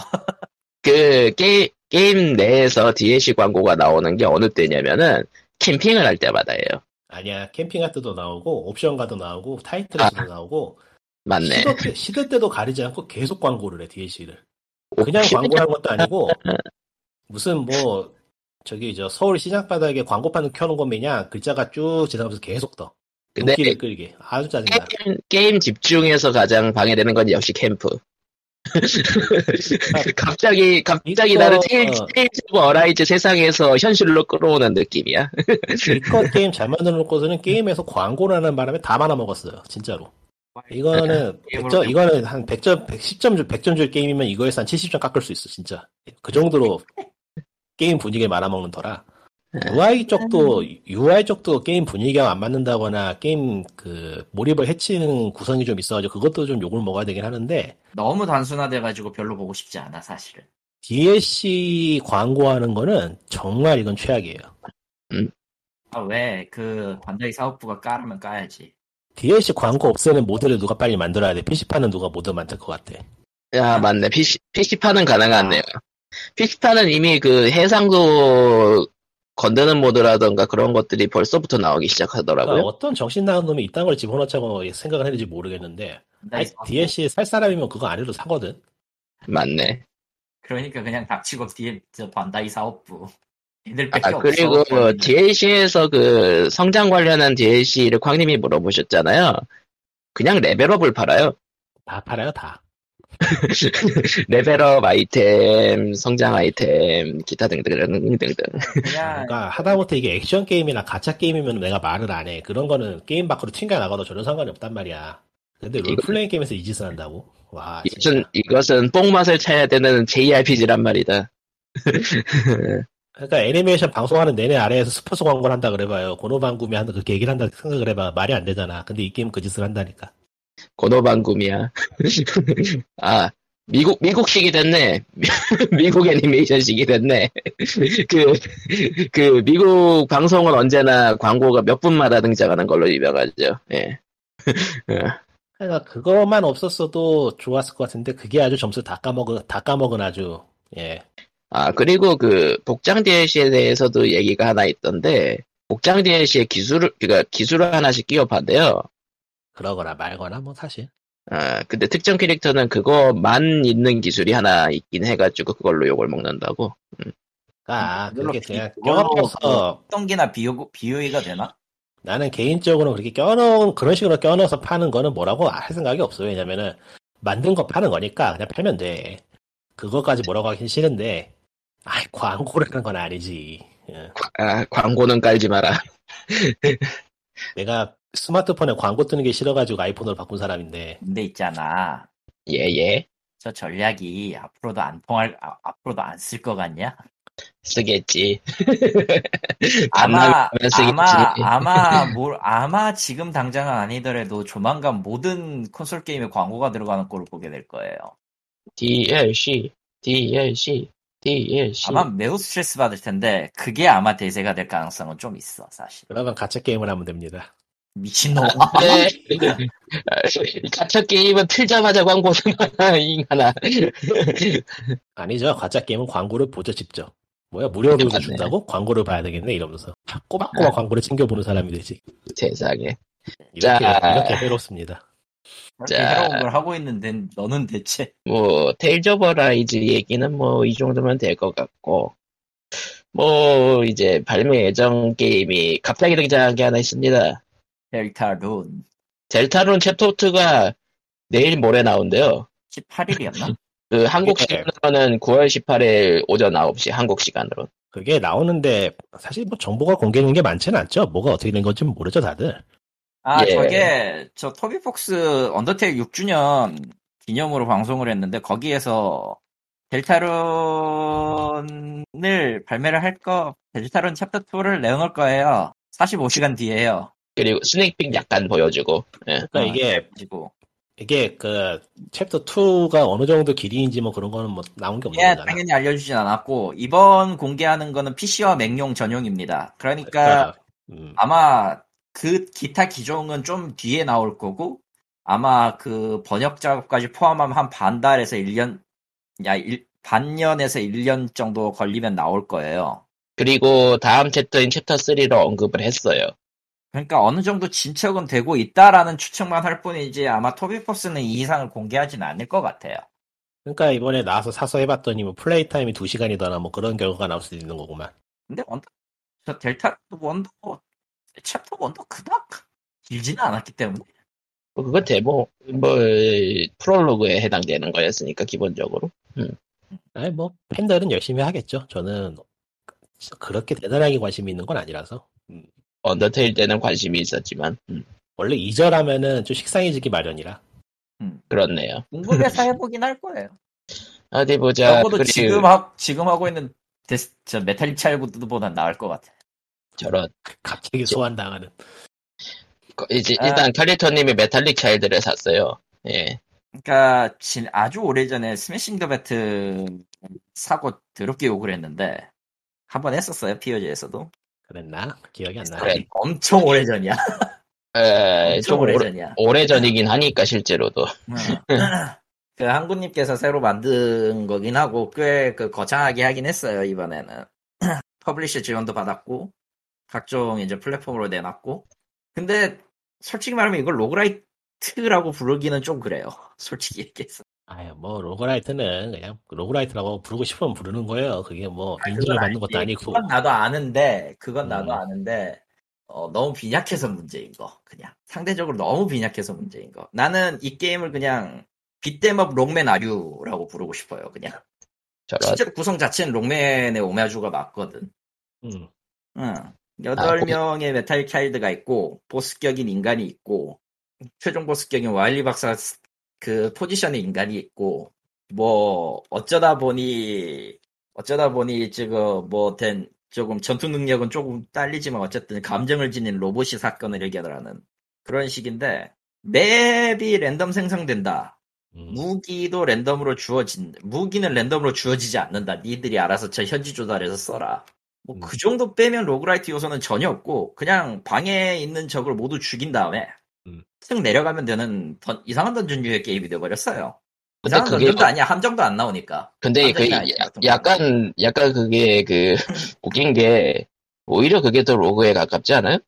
그, 게임 내에서 DLC 광고가 나오는 게 어느 때냐면은, 캠핑을 할 때마다예요. 아니야, 캠핑할 때도 나오고, 옵션 가도 나오고, 타이틀에서도 나오고. 맞네. 시대 때도 가리지 않고 계속 광고를 해, DLC를. 그냥 광고한 것도 아니고, 무슨 뭐, 저기, 저, 서울 시장 바닥에 광고판을 켜놓은 거 마냥 글자가 쭉 지나가면서 계속 떠. 근데, 눈길을 끌게. 아주 짜증나. 게임 집중해서 가장 방해되는 건 역시 캠프. 갑자기 나를 테일즈 오브 어라이즈 세상에서 현실로 끌어오는 느낌이야. 이거 게임 잘 만들어 놓고서는 게임에서 광고를 하는 바람에 다 말아먹었어요, 진짜로. 이거는 100점, 이거는 한 100점, 110점, 100점 줄 게임이면 이거에서 한 70점 깎을 수 있어, 진짜. 그 정도로 게임 분위기에 말아먹는 더라. UI 쪽도 게임 분위기가 안 맞는다거나 게임 그 몰입을 해치는 구성이 좀 있어가지고 그것도 좀 욕을 먹어야 되긴 하는데 너무 단순화돼가지고 별로 보고 싶지 않아 사실은. DLC 광고하는 거는 정말 이건 최악이에요. 아, 왜? 그 반다이 사업부가 까라면 까야지. DLC 광고 없애는 모드를 누가 빨리 만들어야 돼. PC판은 누가 모드 만들 것 같아. 야 맞네. PC판은 가능하네요. PC판은 이미 그 해상도 건드는 모드라던가 그런 것들이 벌써부터 나오기 시작하더라고요. 그러니까 어떤 정신 나간 놈이 이딴 걸 집어넣자고 생각을 했는지 모르겠는데 DLC 살 사람이면 그거 안해도 사거든. 맞네. 그러니까 그냥 닥치고 반다이 사업부 애들 뺏겨. 아, 그리고 그 DLC에서 그 성장 관련한 DLC를 광님이 물어보셨잖아요. 그냥 레벨업을 팔아요. 다 팔아요 다. 레벨업 아이템, 성장 아이템, 기타 등등. 그러니까 하다못해 이게 액션 게임이나 가챠 게임이면 내가 말을 안 해. 그런 거는 게임 밖으로 튕겨나가도 전혀 상관이 없단 말이야. 근데 롤플레잉 게임에서 이 짓을 한다고? 와, 이것은 뽕맛을 차야 되는 JRPG란 말이다. 그러니까 애니메이션 방송하는 내내 아래에서 스포츠 광고를 한다 그래봐요. 고노방구미 한다 그렇게 얘기를 한다 생각을 해봐. 말이 안 되잖아. 근데 이 게임 그 짓을 한다니까. 고노방금이야. 아, 미국식이 됐네. 미국 애니메이션식이 됐네. 그, 미국 방송은 언제나 광고가 몇 분마다 등장하는 걸로 유명하죠. 예. 그러니까 그거만 없었어도 좋았을 것 같은데, 그게 아주 점수 다 까먹은 아주, 예. 아, 그리고 그, 복장 DLC에 대해서도 얘기가 하나 있던데, 복장 DLC의 기술을 하나씩 끼워봤대요. 그러거나 말거나 뭐 사실. 아 근데 특정 캐릭터는 그거만 있는 기술이 하나 있긴 해가지고 그걸로 욕을 먹는다고. 아 그렇게 그냥 껴넣어서 똥기나 비유가 되나? 나는 개인적으로 그렇게 껴넣은 그런 식으로 껴넣어서 파는 거는 뭐라고 할 생각이 없어요. 왜냐면은 만든 거 파는 거니까 그냥 팔면 돼. 그거까지 뭐라고 하긴 싫은데, 아이 광고라는 건 아니지. 아 광고는 깔지 마라. 내가 스마트폰에 광고 뜨는 게 싫어가지고 아이폰으로 바꾼 사람인데. 근데 있잖아. 예. 저 전략이 앞으로도 안 쓸 것 같냐? 쓰겠지. 아마 지금 당장은 아니더라도 조만간 모든 콘솔 게임에 광고가 들어가는 꼴을 보게 될 거예요. DLC. 아마 매우 스트레스 받을 텐데 그게 아마 대세가 될 가능성은 좀 있어 사실. 그러면 가챠 게임을 하면 됩니다. 미친놈. 네. 가챠 게임은 틀자마자 광고는 하나. 아니죠. 가챠 게임은 광고를 보죠 직접. 뭐야 무료로 준다고? 광고를 봐야 되겠네 이러면서 꼬박꼬박 광고를 챙겨보는 사람이 되지. 세상에. 이렇게 괴롭습니다. 그렇게 걸 하고 있는데 너는 대체 뭐 테일즈 오브 어라이즈 얘기는 뭐 이 정도면 될 것 같고, 뭐 이제 발매 예정 게임이 갑자기 등장한 게 하나 있습니다. 델타룬 챕터 2가 내일 모레 나온대요. 18일이었나? 그 한국 시간으로는 9월 18일 오전 9시 한국 시간으로. 그게 나오는데 사실 뭐 정보가 공개된 게 많지는 않죠. 뭐가 어떻게 된 건지 모르죠 다들. 아, 예. 저게, 저 토비 폭스 언더테일 6주년 기념으로 방송을 했는데, 거기에서 델타룬을 발매를 할 거, 델타룬 챕터 2를 내놓을 거예요. 45시간 뒤에요. 그리고 스낵핑 약간 보여주고. 예. 그러니까 이게, 이게 그 챕터 2가 어느 정도 길이인지 뭐 그런 거는 뭐 나온 게 없는 거잖아. 당연히 알려주진 않았고 이번 공개하는 거는 PC와 맥용 전용입니다. 그러니까 아마 그 기타 기종은 좀 뒤에 나올 거고 아마 그 번역 작업까지 포함하면 한 반달에서 1년 반년에서 1년 정도 걸리면 나올 거예요. 그리고 다음 챕터인 챕터 3로 언급을 했어요. 그러니까 어느 정도 진척은 되고 있다라는 추측만 할 뿐이지 아마 토비 폭스는 이 이상을 공개하진 않을 것 같아요. 그러니까 이번에 나와서 사서 해봤더니 뭐 플레이 타임이 2시간이더나 뭐 그런 결과가 나올 수도 있는 거구만. 근데 챕터 1도 그닥 길지는 않았기 때문에. 뭐 그건 대뭐 프롤로그에 해당되는 거였으니까 기본적으로. 아니 뭐 팬들은 열심히 하겠죠. 저는 그렇게 대단하게 관심이 있는 건 아니라서. 언더테일 때는 관심이 있었지만 원래 2절 하면은 좀 식상해지기 마련이라 그렇네요. 궁금해서 해보긴 할 거예요. 어디 보자. 적어도 그리고... 지금 하고 있는 저 메탈릭 차일드보다 나을 것 같아. 저런 갑자기 소환당하는. 이제 일단 칼리터님이 메탈릭 차일드를 샀어요. 예. 그러니까 아주 오래전에 스매싱 더 배트 사고 더럽게 욕을 했는데 한번 했었어요 POG에서도. 그랬나? 기억이 안 나. 그래. 엄청 오래전이야. 엄청 오래전이야. 오래전이긴 하니까 실제로도. 그 한구님께서 새로 만든 거긴 하고 꽤 그 거창하게 하긴 했어요 이번에는. 퍼블리셔 지원도 받았고 각종 이제 플랫폼으로 내놨고. 근데 솔직히 말하면 이걸 로그라이트라고 부르기는 좀 그래요. 솔직히 얘기해서. 아유 뭐 로그라이트는 그냥 로그라이트라고 부르고 싶으면 부르는 거예요. 그게 뭐 인정을 받는 것도 아니고. 그건 나도 아는데 너무 빈약해서 문제인 거. 그냥 상대적으로 너무 빈약해서 문제인 거. 나는 이 게임을 그냥 빗댐업 롱맨 아류라고 부르고 싶어요. 그냥 실제로 구성 자체는 롱맨의 오마주가 맞거든. 응. 8명의 메탈 차일드가 있고 보스격인 인간이 있고 최종 보스격인 와일리 박사 그 포지션에 인간이 있고 뭐 어쩌다 보니 지금 뭐 된 조금 전투 능력은 조금 딸리지만 어쨌든 감정을 지닌 로봇이 사건을 해결하는 그런 식인데 맵이 랜덤 생성된다. 무기는 랜덤으로 주어지지 않는다. 니들이 알아서 저 현지 조달해서 써라. 뭐 그 정도 빼면 로그라이트 요소는 전혀 없고 그냥 방에 있는 적을 모두 죽인 다음에 쓱 내려가면 되는 이상한 던전류의 게임이 되어버렸어요. 근데 이상한 그게 던전도 아니야. 함정도 안 나오니까. 근데 그 약간 그게 그 웃긴 게 오히려 그게 더 로그에 가깝지 않아요?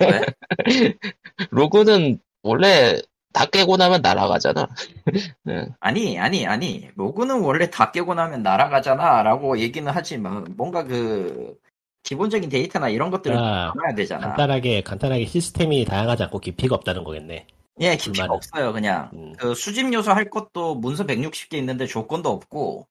왜? 로그는 원래 다 깨고 나면 날아가잖아. 네. 아니. 로그는 원래 다 깨고 나면 날아가잖아. 라고 얘기는 하지만, 뭔가 기본적인 데이터나 이런 것들을 담아야 되잖아. 간단하게 시스템이 다양하지 않고 깊이가 없다는 거겠네. 예, 깊이가 없어요, 그냥. 그 수집 요소 할 것도 문서 160개 있는데 조건도 없고,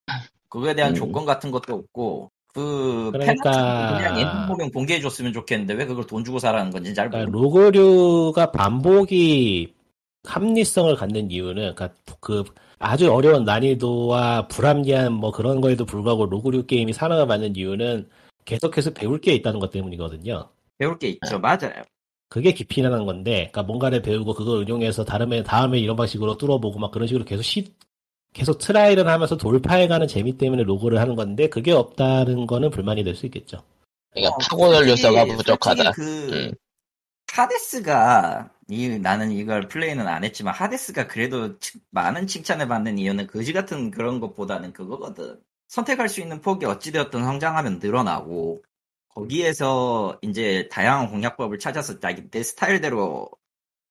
그거에 대한 조건 같은 것도 없고, 그러니까 그냥 예능 보면 공개해줬으면 좋겠는데, 왜 그걸 돈 주고 사라는 건지 잘 모르겠어요. 그러니까 로그류가 반복이 합리성을 갖는 이유는, 그러니까 그 아주 어려운 난이도와 불합리한 뭐 그런 거에도 불구하고 로그류 게임이 사랑을 받는 이유는 계속해서 배울 게 있다는 것 때문이거든요. 배울 게 있죠, 맞아요. 그게 깊이 나는 건데, 그러니까 뭔가를 배우고 그걸 응용해서 다음에 이런 방식으로 뚫어보고 막 그런 식으로 계속 트라이를 하면서 돌파해가는 재미 때문에 로그를 하는 건데 그게 없다는 거는 불만이 될 수 있겠죠. 그러니까 파고들 요소가 부족하다. 하데스가 나는 이걸 플레이는 안 했지만 하데스가 그래도 많은 칭찬을 받는 이유는 거지 같은 그런 것보다는 그거거든. 선택할 수 있는 폭이 어찌되었든 성장하면 늘어나고 거기에서 이제 다양한 공략법을 찾아서 내 스타일대로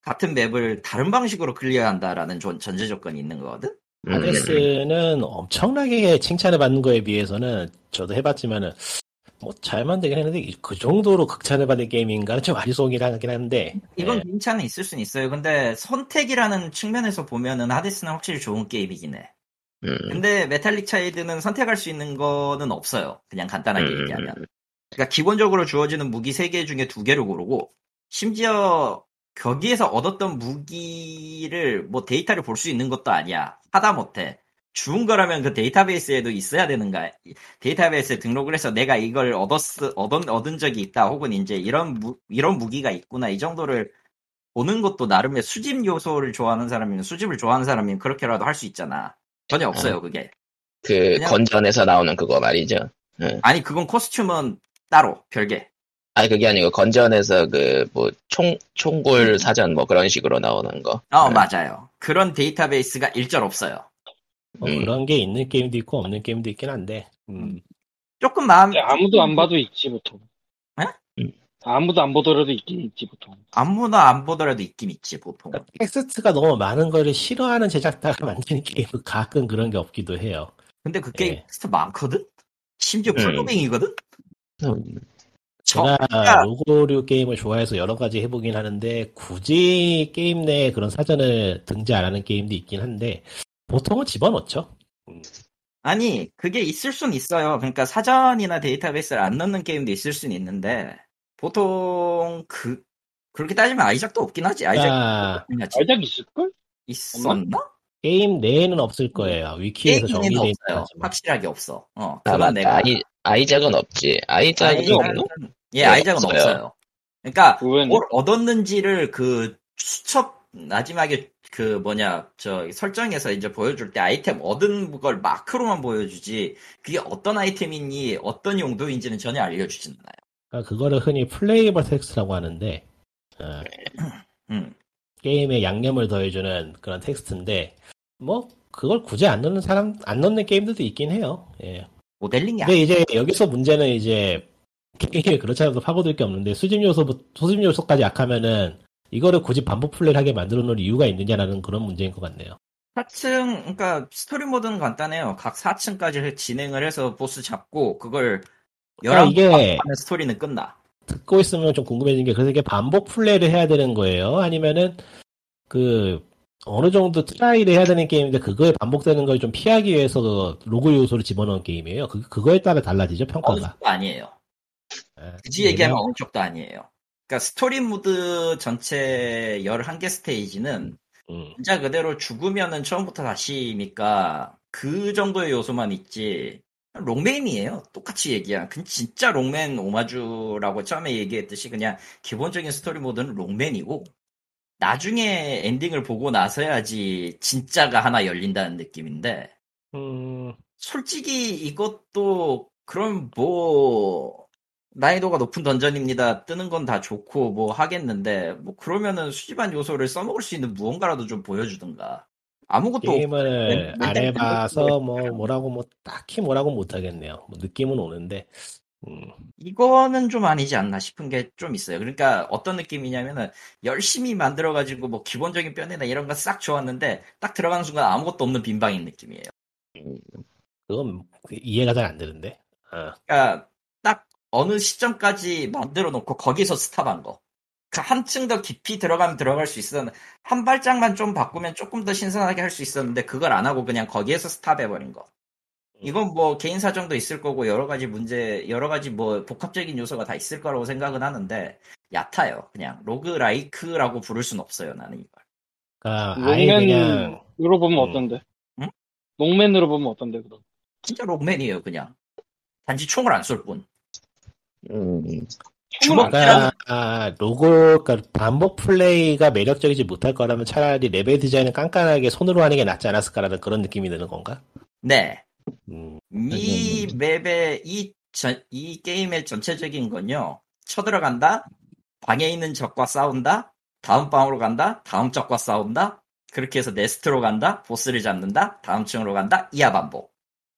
같은 맵을 다른 방식으로 클리어한다라는 전제 조건이 있는 거거든. 하데스는 엄청나게 칭찬을 받는 거에 비해서는 저도 해봤지만은 뭐 잘 만들긴 했는데 그 정도로 극찬을 받은 게임인가는 좀 아리송이긴 한데 이건 괜찮은 있을 수는 있어요. 근데 선택이라는 측면에서 보면은 하데스는 확실히 좋은 게임이긴 해. 근데 메탈릭 차일드는 선택할 수 있는 거는 없어요. 그냥 간단하게 얘기하면. 그러니까 기본적으로 주어지는 무기 3개 중에 2개를 고르고 심지어 거기에서 얻었던 무기를 뭐 데이터를 볼 수 있는 것도 아니야. 하다못해 주운 거라면 그 데이터베이스에도 있어야 되는가? 데이터베이스에 등록을 해서 내가 이걸 얻은 적이 있다. 혹은 이제 이런 무기가 있구나. 이 정도를 보는 것도 나름의 수집 요소를 좋아하는 사람이면, 수집을 좋아하는 사람이면 그렇게라도 할 수 있잖아. 전혀 없어요, 그게. 그 건전에서 나오는 그거 말이죠. 응. 아니, 그건 코스튬은 따로, 별개. 아니, 그게 아니고 건전에서 그 뭐 총골 사전 뭐 그런 식으로 나오는 거. 응. 맞아요. 그런 데이터베이스가 일절 없어요. 그런 게 있는 게임도 있고 없는 게임도 있긴 한데. 조금 마음이 아무도 안 봐도 있지 보통. 에? 아무도 안 보더라도 있긴 있지 보통. 아무나 안 보더라도 있긴 있지 보통. 그러니까 텍스트가 너무 많은 거를 싫어하는 제작자가 만드는 게임은 가끔 그런 게 없기도 해요. 근데 그 게임 텍스트 많거든? 심지어 풀로빙이거든? 제가 로고류 게임을 좋아해서 여러 가지 해보긴 하는데 굳이 게임 내에 그런 사전을 등재 안 하는 게임도 있긴 한데 보통은 집어넣죠. 아니, 그게 있을 순 있어요. 그러니까 사전이나 데이터베이스를 안 넣는 게임도 있을 순 있는데 보통 그렇게 따지면 아이작도 없긴 하지. 아이작 있을걸? 있었나? 게임 내에는 없을 거예요. 위키에서 정리돼 있어요. 확실하게 없어. 내가 아이작은 없지. 아이작이 없나? 예, 아이작은 없어요. 그러니까 뭘 얻었는지를 그 수첩 마지막에 그 설정에서 이제 보여줄 때 아이템 얻은 걸 마크로만 보여주지 그게 어떤 아이템이니 어떤 용도인지는 전혀 알려주지는 않아요. 그거를 흔히 플레이블 텍스트라고 하는데 게임에 양념을 더해주는 그런 텍스트인데 뭐 그걸 굳이 안 넣는 게임들도 있긴 해요. 예. 모델링이. 근데 이제 여기서 문제는 이제 게임에 그렇지 않아도 파고들 게 없는데 수집 요소까지 약하면은. 이거를 굳이 반복 플레이를 하게 만들어 놓을 이유가 있느냐라는 그런 문제인 것 같네요. 4층, 그러니까 스토리 모드는 간단해요. 각 4층까지 진행을 해서 보스 잡고 그걸 11번 하는 스토리는 끝나. 듣고 있으면 좀 궁금해진 게 그래서 이게 반복 플레이를 해야 되는 거예요? 아니면은 그 어느 정도 트라이를 해야 되는 게임인데 그거에 반복되는 걸 좀 피하기 위해서 그 로그 요소를 집어넣은 게임이에요? 그거에 따라 달라지죠, 평가가? 어느 쪽도 아니에요. 굳이 얘기하면 어느 쪽도 아니에요. 그러니까 스토리 모드 전체 11개 스테이지는 진짜 그대로 죽으면은 처음부터 다시니까 그 정도의 요소만 있지 롱맨이에요. 똑같이 얘기야. 진짜 롱맨 오마주라고 처음에 얘기했듯이 그냥 기본적인 스토리 모드는 롱맨이고 나중에 엔딩을 보고 나서야지 진짜가 하나 열린다는 느낌인데 솔직히 이것도 그럼 뭐 난이도가 높은 던전입니다. 뜨는 건 다 좋고 뭐 하겠는데 뭐 그러면은 수집한 요소를 써먹을 수 있는 무언가라도 좀 보여주든가. 아무것도 게임을 안 해봐서 뭐라고 딱히 뭐라고 못하겠네요. 뭐 느낌은 오는데 이거는 좀 아니지 않나 싶은 게 좀 있어요. 그러니까 어떤 느낌이냐면은 열심히 만들어가지고 뭐 기본적인 뼈대나 이런 거 싹 좋았는데 딱 들어가는 순간 아무것도 없는 빈방인 느낌이에요. 그건 이해가 잘 안 되는데. 그러니까 딱 어느 시점까지 만들어 놓고 거기서 스탑한 거. 그 한층 더 깊이 들어가면 들어갈 수 있었는데 한 발짝만 좀 바꾸면 조금 더 신선하게 할 수 있었는데 그걸 안 하고 그냥 거기에서 스탑해버린 거. 이건 뭐 개인 사정도 있을 거고 여러 가지 뭐 복합적인 요소가 다 있을 거라고 생각은 하는데 얕아요. 그냥 로그라이크라고 부를 순 없어요. 나는 이걸. 롱맨으로 보면 어떤데? 응? 롱맨으로 보면 어떤데 그럼? 진짜 롱맨이에요 그냥. 단지 총을 안 쏠 뿐. 그러니까 반복 플레이가 매력적이지 못할 거라면 차라리 레벨 디자인을 깐깐하게 손으로 하는 게 낫지 않았을까라는 그런 느낌이 드는 건가? 네. 이 맵의 이 게임의 전체적인 건요. 쳐들어간다. 방에 있는 적과 싸운다. 다음 방으로 간다. 다음 적과 싸운다. 그렇게 해서 네스트로 간다. 보스를 잡는다. 다음 층으로 간다. 이하 반복.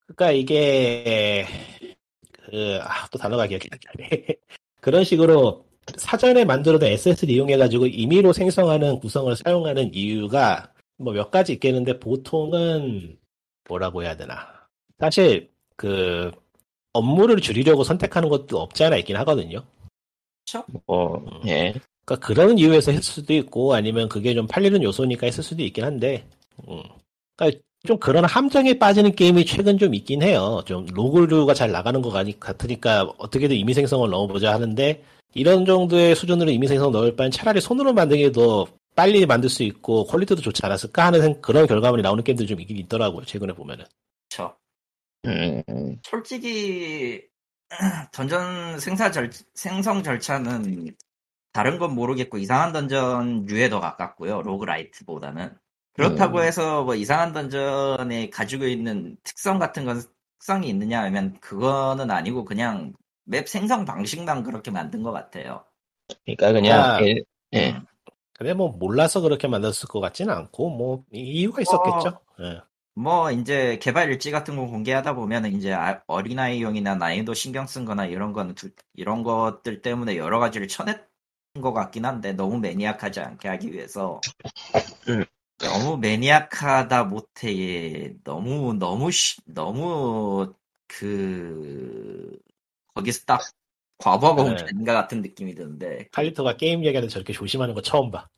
그러니까 이게 또 단어가 기억이 안 나네. 그런 식으로 사전에 만들어둔 SS를 이용해가지고 임의로 생성하는 구성을 사용하는 이유가 뭐 몇 가지 있겠는데 보통은 뭐라고 해야 되나. 사실 그 업무를 줄이려고 선택하는 것도 없지 않아 있긴 하거든요. 그렇죠? 예. 그러니까 그런 이유에서 했을 수도 있고 아니면 그게 좀 팔리는 요소니까 했을 수도 있긴 한데. 그러니까 좀 그런 함정에 빠지는 게임이 최근 좀 있긴 해요. 좀 로그류가 잘 나가는 것 같으니까 어떻게든 임의 생성을 넣어보자 하는데 이런 정도의 수준으로 임의 생성 넣을 바엔 차라리 손으로 만드는 게 더 빨리 만들 수 있고 퀄리티도 좋지 않았을까 하는 그런 결과물이 나오는 게임들이 좀 있긴 있더라고요. 최근에 보면은. 그렇죠. 솔직히 던전 생성 절차는 다른 건 모르겠고 이상한 던전 유에 더 가깝고요. 로그라이트보다는. 그렇다고 해서 뭐 이상한 던전에 가지고 있는 특성 같은 건 특성이 있느냐 하면 그거는 아니고 그냥 맵 생성 방식만 그렇게 만든 것 같아요. 그러니까 그냥 예. 근데 뭐 몰라서 그렇게 만들었을 것 같지는 않고 뭐 이유가 있었겠죠. 예. 뭐 이제 개발 일지 같은 거 공개하다 보면은 이제 어린아이용이나 난이도 신경 쓴 거나 이런 거는 이런 것들 때문에 여러 가지를 쳐낸 것 같긴 한데 너무 매니악하지 않게 하기 위해서 너무 매니악하다 못해 너무 그 거기서 딱 과부하가 된 것 같은 느낌이 드는데 칼리토가 게임 얘기하는데 저렇게 조심하는 거 처음 봐.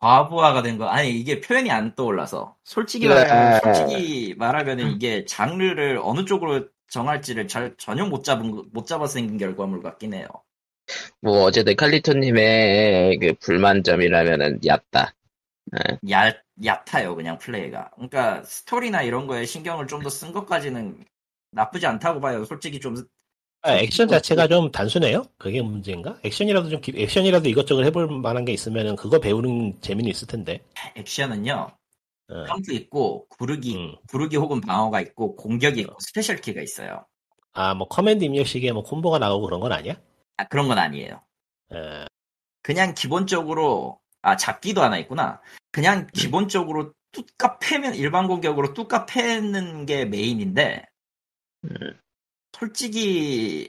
과부하가 된 거 아니 이게 표현이 안 떠올라서 솔직히 말하면 이게 장르를 어느 쪽으로 정할지를 전혀 못 잡아서 생긴 결과물 같긴 해요. 뭐 어제도 칼리토님의 그 불만점이라면은 얕다. 얕아요 그냥 플레이가. 그러니까 스토리나 이런 거에 신경을 좀 더 쓴 것까지는 나쁘지 않다고 봐요. 솔직히 좀 액션 자체가 좀 단순해요? 그게 문제인가? 액션이라도 이것저것 해볼 만한 게 있으면은 그거 배우는 재미는 있을 텐데. 액션은요. 점프 있고 구르기 혹은 방어가 있고 공격이 있고 스페셜 키가 있어요. 아, 뭐 커맨드 입력식에 뭐 콤보가 나오고 그런 건 아니야? 아, 그런 건 아니에요. 그냥 기본적으로 잡기도 하나 있구나. 그냥 기본적으로 뚜까 패면 일반 공격으로 뚜까 패는 게 메인인데. 솔직히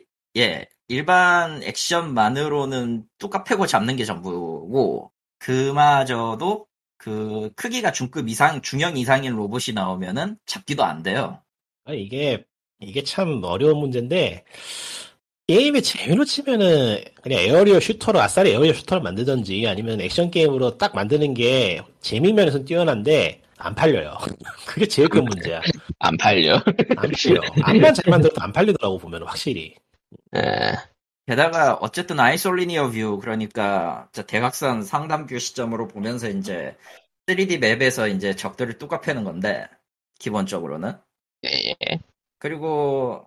일반 액션만으로는 뚜까 패고 잡는 게 전부고 그마저도 그 크기가 중급 이상 중형 이상인 로봇이 나오면은 잡기도 안 돼요. 아 이게 참 어려운 문제인데 게임의 재미로 치면은 그냥 에어리어 슈터로 아싸리 에어리어 슈터를 만들던지 아니면 액션 게임으로 딱 만드는 게 재미 면에서는 뛰어난데. 안 팔려요. 그게 제일 큰 문제야. 안 팔려. 안 팔려. 암만 잘 만들어도 안 팔리더라고 보면 확실히. 게다가 어쨌든 아이솔리니어 뷰 그러니까 대각선 상단 뷰 시점으로 보면서 이제 3D 맵에서 이제 적들을 뚜까 패는 건데 기본적으로는. 예. 그리고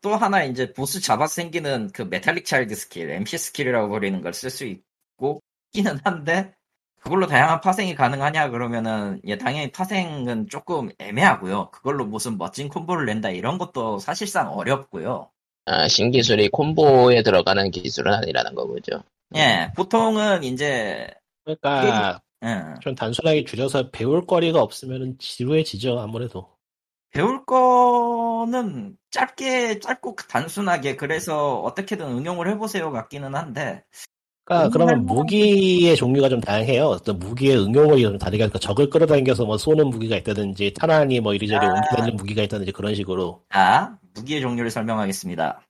또 하나 이제 보스 잡아 생기는 그 메탈릭 차일드 스킬, MC 스킬이라고 부르는 걸 쓸 수 있고 있기는 한데. 그걸로 다양한 파생이 가능하냐 그러면은 당연히 파생은 조금 애매하고요. 그걸로 무슨 멋진 콤보를 낸다 이런 것도 사실상 어렵고요. 신기술이 콤보에 들어가는 기술은 아니라는 거죠. 예, 보통은 이제 그러니까 좀 단순하게 줄여서 배울 거리가 없으면은 지루해지죠 아무래도. 배울 거는 짧고 단순하게 그래서 어떻게든 응용을 해보세요 같기는 한데. 그러니까 그러면 무기의 종류가 좀 다양해요. 어떤 무기의 응용을 좀 다르게 하니까 적을 끌어당겨서 뭐 쏘는 무기가 있다든지 탄환이 뭐 이리저리 옮기는 무기가 있다든지 그런 식으로. 무기의 종류를 설명하겠습니다.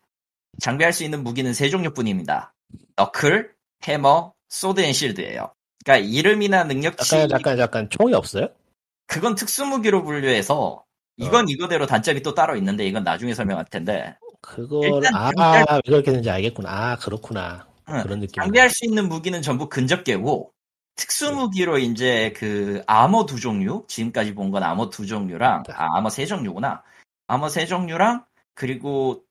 장비할 수 있는 무기는 세 종류뿐입니다. 너클, 해머, 소드 앤 실드예요. 그러니까 이름이나 능력치. 잠깐 총이 없어요? 그건 특수 무기로 분류해서 이건 이거대로 단점이 또 따로 있는데 이건 나중에 설명할 텐데. 그걸 왜 그렇게 되는지 알겠구나. 그렇구나. 그런 느낌. 장비할 수 있는 무기는 전부 근접계고 특수 무기로 이제 그 아머 두 종류 지금까지 본 건 아머 두 종류랑 아머 세 종류구나. 아머 세 종류랑 그리고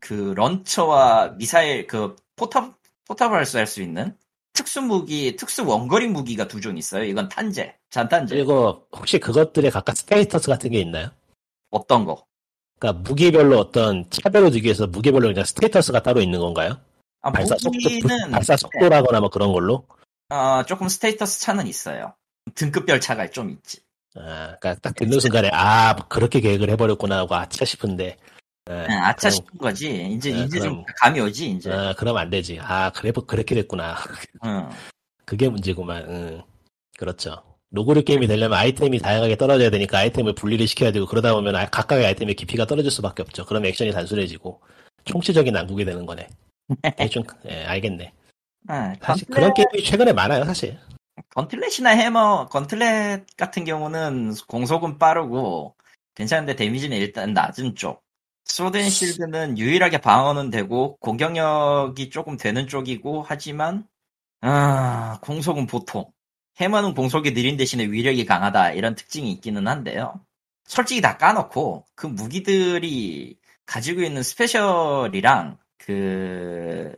그 런처와 미사일 그 포탑 발사할 수 있는 특수 원거리 무기가 두 종 있어요. 이건 잔탄제. 그리고 혹시 그것들에 각각 스테이터스 같은 게 있나요? 어떤 거? 그러니까 무기별로 어떤 차별을 두기 위해서 무기별로 그냥 스테이터스가 따로 있는 건가요? 발사 속도라거나 뭐 그런 걸로? 조금 스테이터스 차는 있어요. 등급별 차가 좀 있지. 그러니까 딱 듣는 순간에 그렇게 계획을 해버렸구나 하고 아차 싶은데. 아차 싶은 거지. 이제 좀 감이 오지 이제. 그럼 안 되지. 그래 그렇게 됐구나. 그게 문제구만. 그렇죠. 로그류 게임이 되려면 아이템이 다양하게 떨어져야 되니까 아이템을 분리를 시켜야 되고 그러다 보면 각각의 아이템의 깊이가 떨어질 수밖에 없죠. 그럼 액션이 단순해지고 총체적인 난국이 되는 거네. 대충 알겠네. 사실 그런 게임이 최근에 많아요, 사실. 건틀렛이나 해머, 건틀렛 같은 경우는 공속은 빠르고 괜찮은데 데미지는 일단 낮은 쪽. 소드 앤 실드는 유일하게 방어는 되고 공격력이 조금 되는 쪽이고 하지만 공속은 보통. 해머는 공속이 느린 대신에 위력이 강하다 이런 특징이 있기는 한데요. 솔직히 다 까놓고 그 무기들이 가지고 있는 스페셜이랑 그,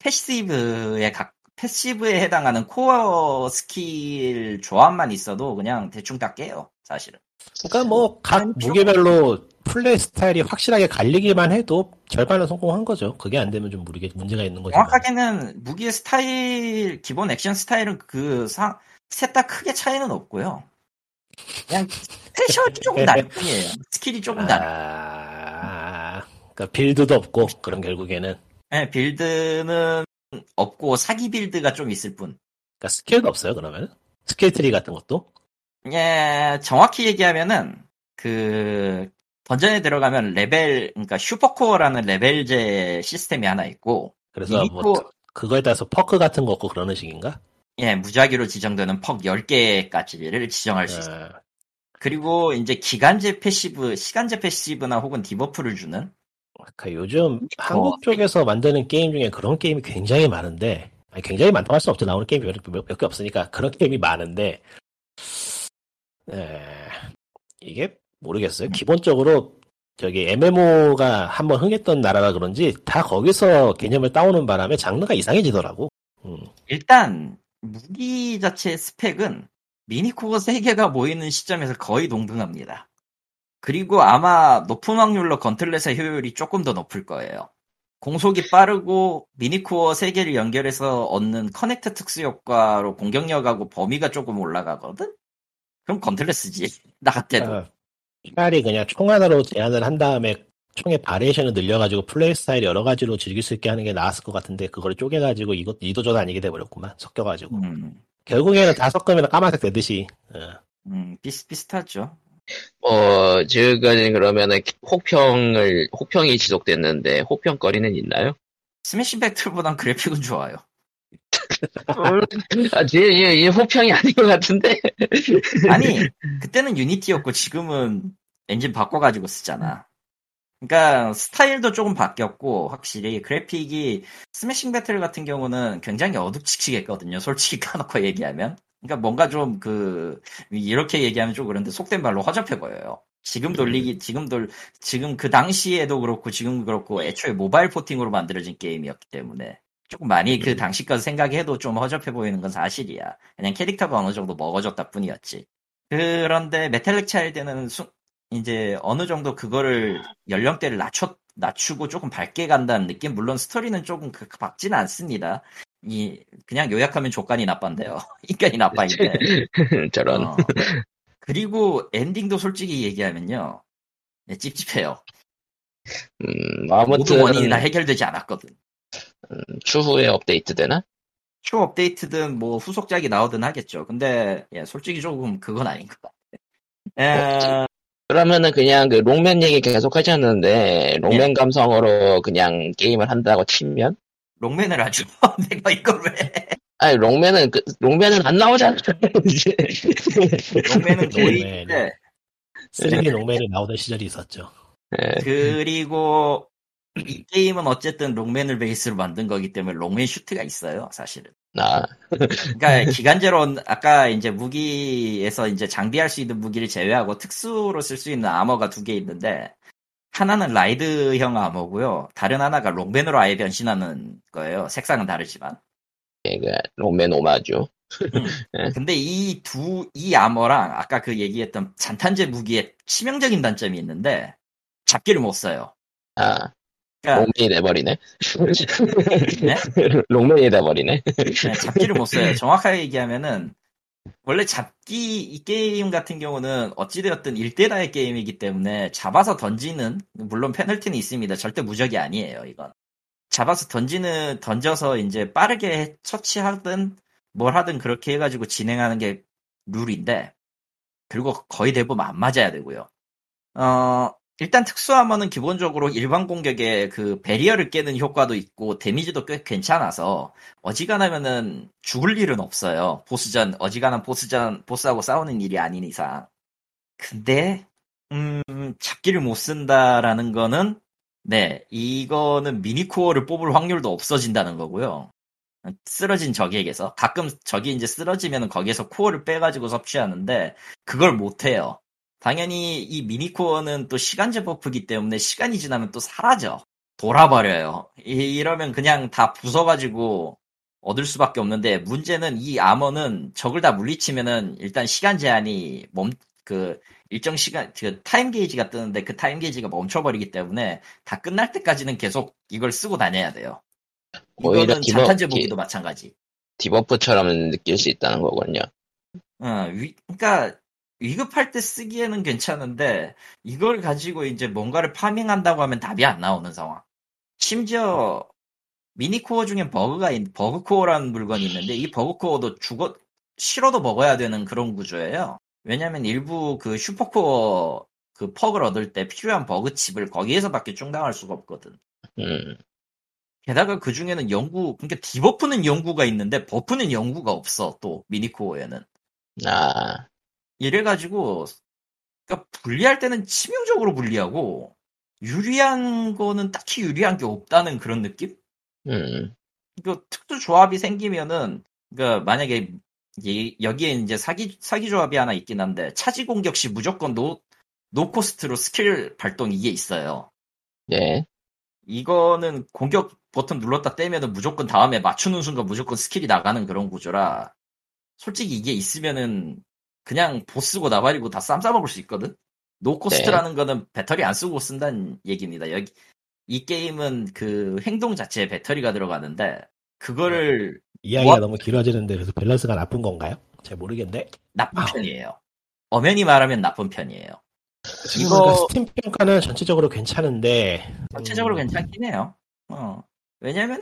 패시브에 패시브에 해당하는 코어 스킬 조합만 있어도 그냥 대충 다 깨요, 사실은. 그러니까 뭐 각 무게별로 플레이 스타일이 확실하게 갈리기만 해도 절반은 성공한 거죠. 그게 안 되면 좀 문제가 있는 거죠. 정확하게는 무기의 스타일, 기본 액션 스타일은 그 셋 다 크게 차이는 없고요. 그냥 스페셜이 조금 다를 뿐이에요. 스킬이 조금 다르. 그러니까 빌드도 없고 그럼 결국에는. 네, 빌드는 없고 사기 빌드가 좀 있을 뿐. 그러니까 스킬도 없어요 그러면? 스킬 트리 같은 것도? 예, 정확히 얘기하면은 그 던전에 들어가면 레벨, 그러니까 슈퍼코어라는 레벨제 시스템이 하나 있고. 그래서 리미터, 뭐 그거에 따라서 퍼크 같은 거 없고 그러는 식인가? 예, 무작위로 지정되는 퍽 10개까지를 지정할 수 있어요. 그리고 이제 기간제 패시브, 시간제 패시브나 혹은 디버프를 주는. 그러니까 요즘 한국 쪽에서 만드는 게임 중에 그런 게임이 굉장히 많은데, 아니 굉장히 많다고 할 수는 없죠. 나오는 게임이 몇 개 없으니까 그런 게임이 많은데, 이게 모르겠어요. 기본적으로 저기 MMO가 한번 흥했던 나라라 그런지 다 거기서 개념을 따오는 바람에 장르가 이상해지더라고. 일단 무기 자체의 스펙은 미니코어 3개가 모이는 시점에서 거의 동등합니다. 그리고 아마 높은 확률로 건틀렛의 효율이 조금 더 높을 거예요. 공속이 빠르고 미니코어 3개를 연결해서 얻는 커넥트 특수 효과로 공격력하고 범위가 조금 올라가거든? 그럼 건틀렛 쓰지. 나갔대도. 차라리 그냥 총 하나로 제한을 한 다음에 총의 바리에이션을 늘려가지고 플레이 스타일 여러 가지로 즐길 수 있게 하는 게 나았을 것 같은데 그걸 쪼개가지고 이것 이도저도 아니게 돼버렸구만. 섞여가지고. 결국에는 다 섞으면 까만색 되듯이. 비슷비슷하죠. 최근에 그러면은 혹평이 지속됐는데 혹평거리는 있나요? 스매싱 배틀보단 그래픽은 좋아요. 얘 호평이 아닌 것 같은데. 아니 그때는 유니티였고 지금은 엔진 바꿔가지고 쓰잖아. 그러니까 스타일도 조금 바뀌었고 확실히 그래픽이 스매싱 배틀 같은 경우는 굉장히 어둡지치겠거든요. 솔직히 까놓고 얘기하면. 그러니까 뭔가 좀 이렇게 얘기하면 좀 그런데 속된 말로 허접해 보여요. 지금 그 당시에도 그렇고 지금 그렇고 애초에 모바일 포팅으로 만들어진 게임이었기 때문에. 조금 많이 그 당시까지 생각해도 좀 허접해 보이는 건 사실이야. 그냥 캐릭터가 어느 정도 먹어졌다 뿐이었지. 그런데 메탈릭 차일드는 이제 어느 정도 그거를 연령대를 낮추고 조금 밝게 간다는 느낌. 물론 스토리는 조금 밝지는 않습니다. 그냥 요약하면 조간이 나빠인데요. 인간이 나빠인데. 저런. 그리고 엔딩도 솔직히 얘기하면요. 네, 찝찝해요. 아무튼 모든 원인이 다 해결되지 않았거든. 추후에 업데이트 되나? 추후 업데이트든 뭐 후속작이 나오든 하겠죠. 근데 예, 솔직히 조금 그건 아닌 것 같아. 그러면은 그냥 그 롱맨 얘기 계속 하셨는데 롱맨 예. 감성으로 그냥 게임을 한다고 치면? 롱맨을 하죠. 내가 이걸 왜? 아니 롱맨은 안 나오잖아. 롱맨은 노인인데 3D 롱맨이 나오던 시절이 있었죠. 예. 그리고 이 게임은 어쨌든 롱맨을 베이스로 만든 거기 때문에 롱맨 슈트가 있어요, 사실은. 그러니까 기간제로 아까 이제 무기에서 이제 장비할 수 있는 무기를 제외하고 특수로 쓸 수 있는 아머가 2개 있는데 하나는 라이드형 아머고요, 다른 하나가 롱맨으로 아예 변신하는 거예요. 색상은 다르지만. 그러니까 롱맨 오마주. 근데 이 아머랑 아까 그 얘기했던 잔탄제 무기의 치명적인 단점이 있는데 잡기를 못 써요. 그러니까, 롱맨이 돼버리네. 네? 롱맨이 돼버리네. 네, 잡기를 못 써요. 정확하게 얘기하면은 원래 잡기 이 게임 같은 경우는 어찌되었든 1대1의 게임이기 때문에 잡아서 던지는 물론 페널티는 있습니다. 절대 무적이 아니에요. 이건 잡아서 던져서 이제 빠르게 처치하든 뭘 하든 그렇게 해가지고 진행하는 게 룰인데 그리고 거의 대부분 안 맞아야 되고요. 일단 특수아머는 기본적으로 일반 공격에 그 배리어를 깨는 효과도 있고 데미지도 꽤 괜찮아서 어지간하면은 죽을 일은 없어요. 보스하고 싸우는 일이 아닌 이상. 근데 잡기를 못 쓴다라는 거는 네 이거는 미니코어를 뽑을 확률도 없어진다는 거고요. 쓰러진 적에게서 가끔 적이 이제 쓰러지면은 거기에서 코어를 빼가지고 섭취하는데 그걸 못 해요. 당연히 이 미니코어는 또 시간제 버프이기 때문에 시간이 지나면 또 사라져. 돌아버려요. 이러면 그냥 다 부숴가지고 얻을 수밖에 없는데, 문제는 이 암호는 적을 다 물리치면은 일단 시간 제한이 일정 시간, 타임 게이지가 뜨는데 그 타임 게이지가 멈춰버리기 때문에 다 끝날 때까지는 계속 이걸 쓰고 다녀야 돼요. 이거는 자탄제 무기도 마찬가지. 디버프처럼 느낄 수 있다는 거군요. 그러니까 위급할 때 쓰기에는 괜찮은데 이걸 가지고 이제 뭔가를 파밍한다고 하면 답이 안 나오는 상황. 심지어 미니코어 중엔 버그코어라는 물건이 있는데 이 버그코어도 싫어도 먹어야 되는 그런 구조예요. 왜냐면 일부 그 슈퍼코어 그 퍽을 얻을 때 필요한 버그칩을 거기에서밖에 충당할 수가 없거든. 게다가 그 중에는 그러니까 디버프는 연구가 있는데 버프는 연구가 없어, 또 미니코어에는. 이래가지고, 그러니까 분리할 때는 치명적으로 분리하고 유리한 거는 딱히 유리한 게 없다는 그런 느낌? 그 특수 조합이 생기면은, 그러니까 만약에 여기에 이제 사기 조합이 하나 있긴 한데 차지 공격 시 무조건 노코스트로 스킬 발동 이게 있어요. 네. 이거는 공격 버튼 눌렀다 떼면은 무조건 다음에 맞추는 순간 무조건 스킬이 나가는 그런 구조라 솔직히 이게 있으면은 그냥 보스고 나발이고 다 쌈 싸먹을 수 있거든. 노코스트라는 거는 배터리 안 쓰고 쓴다는 얘기입니다. 이 게임은 그 행동 자체에 배터리가 들어가는데 그거를 이야기가 너무 길어지는데 그래서 밸런스가 나쁜 건가요? 잘 모르겠네. 나쁜 편이에요. 엄연히 말하면 나쁜 편이에요. 그러니까 스팀 평가는 전체적으로 괜찮은데 전체적으로 괜찮긴 해요. 왜냐면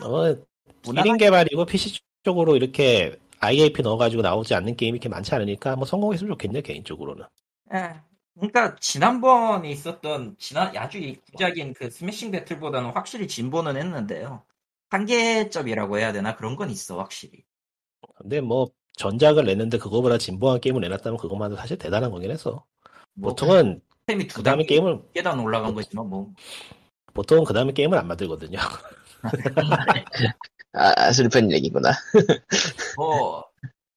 무난한 개발이고 PC 쪽으로 이렇게 IAP 넣어가지고 나오지 않는 게임이 이렇게 많지 않으니까 뭐 성공했으면 좋겠네 개인적으로는. 그러니까 지난번에 있었던 아주 이국작인 그 스매싱 배틀보다는 확실히 진보는 했는데요. 한계점이라고 해야 되나 그런 건 있어 확실히. 근데 뭐 전작을 냈는데 그거보다 진보한 게임을 내놨다면 그것만도 사실 대단한 거긴 해서. 보통은 그 다음에 게임을 계단 올라간 거지만 뭐 보통은 그 다음에 게임을 안 만들거든요. 슬픈 얘기구나.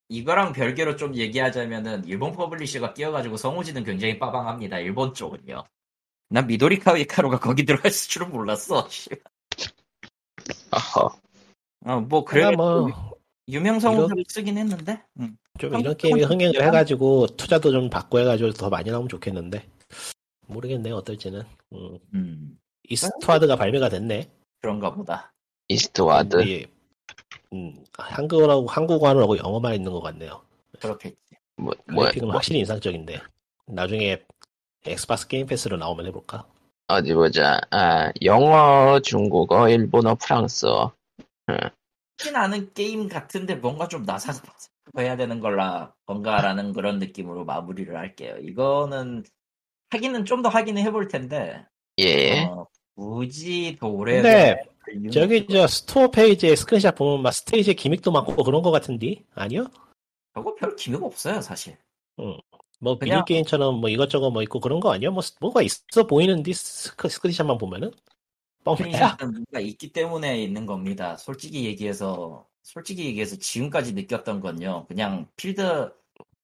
이거랑 별개로 좀 얘기하자면은 일본 퍼블리셔가 끼어가지고 성우진은 굉장히 빠방합니다. 일본 쪽은요. 난 미도리 카와이카로가 거기 들어갈 줄은 몰랐어. 뭐 그래도 유명 성우를 쓰긴 했는데. 좀 이런 게임이 흥행을 해가지고 투자도 좀 받고 해가지고 더 많이 나오면 좋겠는데 모르겠네 어떨지는. 이스트와드가 발매가 됐네. 그런가 보다. 이스트와드. 한국어하고 영어만 있는 것 같네요. 그렇겠지. 그래픽은 확실히 인상적인데 나중에 엑스박스 게임 패스로 나오면 해볼까? 어디 보자. 영어, 중국어, 일본어, 프랑스어. 쉽진 않은 게임 같은데 뭔가 좀 나사서 해야 되는 건가라는 그런 느낌으로 마무리를 할게요. 이거는 하기는 좀 더 확인을 해볼 텐데. 굳이 더 오래. 근데 저기 저 스토어 페이지에 스크린샷 보면 막 스테이지에 기믹도 많고 그런 거 같은데 아니요? 저거 별 기믹 없어요 사실. 뭐 그냥 미니 게임처럼 뭐 이것저것 뭐 있고 그런 거 아니야? 뭐 뭐가 있어 보이는데 스크린샷만 보면은 뻥이야. 뭔가 있기 때문에 있는 겁니다. 솔직히 얘기해서 지금까지 느꼈던 건요. 그냥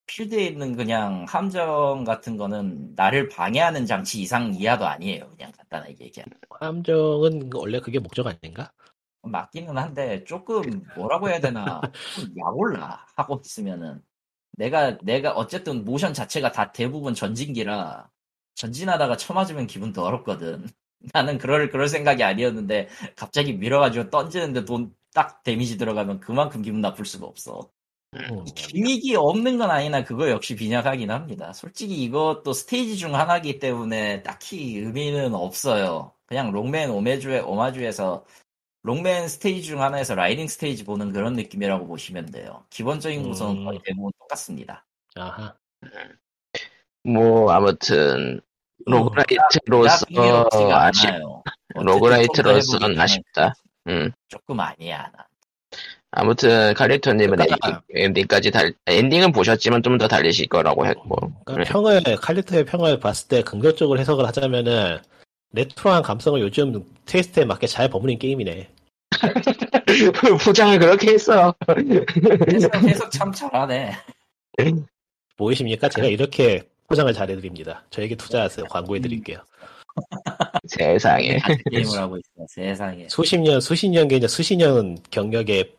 필드에 있는 그냥 함정 같은 거는 나를 방해하는 장치 이상 이하도 아니에요. 그냥 간단하게 얘기하면. 함정은 원래 그게 목적 아닌가? 맞기는 한데 조금 뭐라고 해야 되나 약올라 하고 있으면은. 내가 어쨌든 모션 자체가 다 대부분 전진기라 전진하다가 쳐맞으면 기분 더럽거든. 나는 그럴 생각이 아니었는데 갑자기 밀어가지고 던지는데 딱 데미지 들어가면 그만큼 기분 나쁠 수가 없어. 기믹이 없는 건 아니나 그거 역시 빈약하긴 합니다. 솔직히 이것도 스테이지 중 하나이기 때문에 딱히 의미는 없어요. 그냥 롱맨 오마주에서 롱맨 스테이지 중 하나에서 라이딩 스테이지 보는 그런 느낌이라고 보시면 돼요. 기본적인 구성은 거의 대부분 똑같습니다. 아하. 뭐 아무튼 로그라이트로서는 아쉽다. 조금 아니야. 아무튼 카리토님은 엔딩까지 엔딩은 보셨지만 좀 더 달리실 거라고 했고. 그러니까 카리토의 평을 봤을 때 긍정적으로 해석을 하자면은. 레트로한 감성을 요즘 테스트에 맞게 잘 버무린 게임이네. 포장을 그렇게 했어. 계속 참 잘하네. 보이십니까? 제가 이렇게 포장을 잘해드립니다. 저에게 투자하세요. 광고해드릴게요. 세상에. 게임을 하고 있어. 세상에. 수십 년 경력의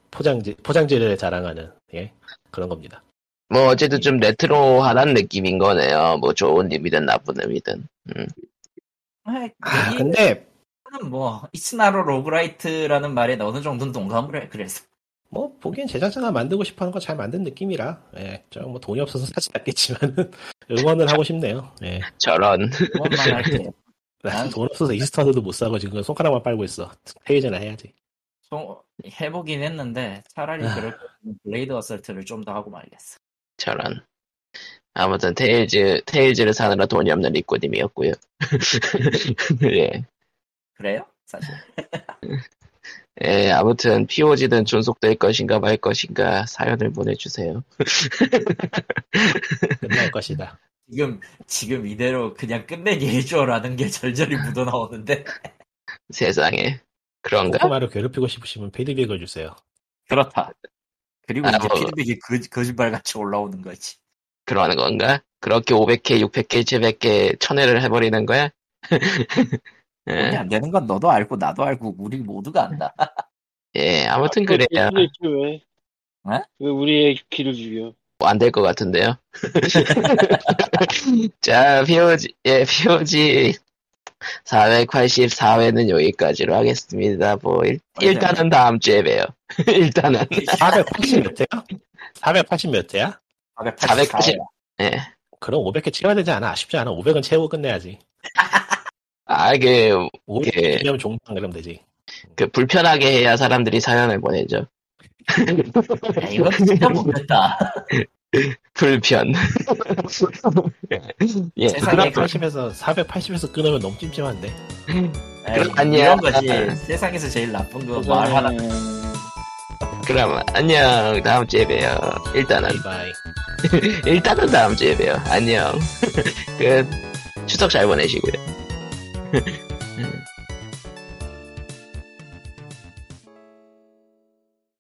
포장재를 자랑하는 예 그런 겁니다. 뭐 어쨌든 좀 레트로하는 느낌인 거네요. 뭐 좋은 의미든 나쁜 의미든. 아, 근데 뭐 이츠나로 로그라이트라는 말에 어느 정도는 동감을 해. 그래서 뭐 보기엔 제작자가 만들고 싶어하는 거 잘 만든 느낌이라 예, 좀 뭐 돈이 없어서 사지 않겠지만 응원을 하고 싶네요. 예. 저런. 응원만 할게. 난 돈 없어서 이스턴도 못 사고 지금 손가락만 빨고 있어. 페이지나 해야지. 해보긴 했는데 차라리 그럴 거면 블레이드 어설트를 좀 더 하고 말겠어. 저런. 아무튼 테일즈를 사느라 돈이 없는 리코님이었고요. 예. 그래요? 사실. 예, 아무튼 POG든 존속될 것인가 말 것인가 사연을 보내주세요. 끝날 것이다. 지금 이대로 그냥 끝내게 해줘라는 게 절절히 묻어나오는데. 세상에. 그런가? 꼬마로 괴롭히고 싶으시면 피드백을 주세요. 그렇다. 그리고 이제 피드백이 거짓말같이 올라오는 거지. 그러는 건가? 그렇게 500개, 600개, 700개, 1000회를 해버리는 거야? 예. 안 되는 건 너도 알고 나도 알고 우리 모두가 안다. 예, 아무튼 그래요. 왜 우리의 귀를 죽여? 안 될 것 같은데요. 자, POG 484회는 여기까지로 하겠습니다. 뭐 일단은 다음 주에 봬요. 일단은 480 몇 회야? 480 몇 회야? 480. 예. 그럼 500개 채워야 되지 않아? 아쉽지 않아? 500은 채우고 끝내야지. 아, 이게 종방 그러면 되지. 그 불편하게 해야 사람들이 사연을 보내죠. 야, 이거 진짜 모르겠다. 불편. 예. 세상에 480에서 끊으면 너무 찜찜한데. 그럼 안녕. 이런 거지. 세상에서 제일 나쁜 거 말 하나. 그럼 안녕. 다음 주에 봬요. 일단은. 바이바이. 일단은 다음 주에 봬요. 안녕. 끝. 추석 잘 보내시고요.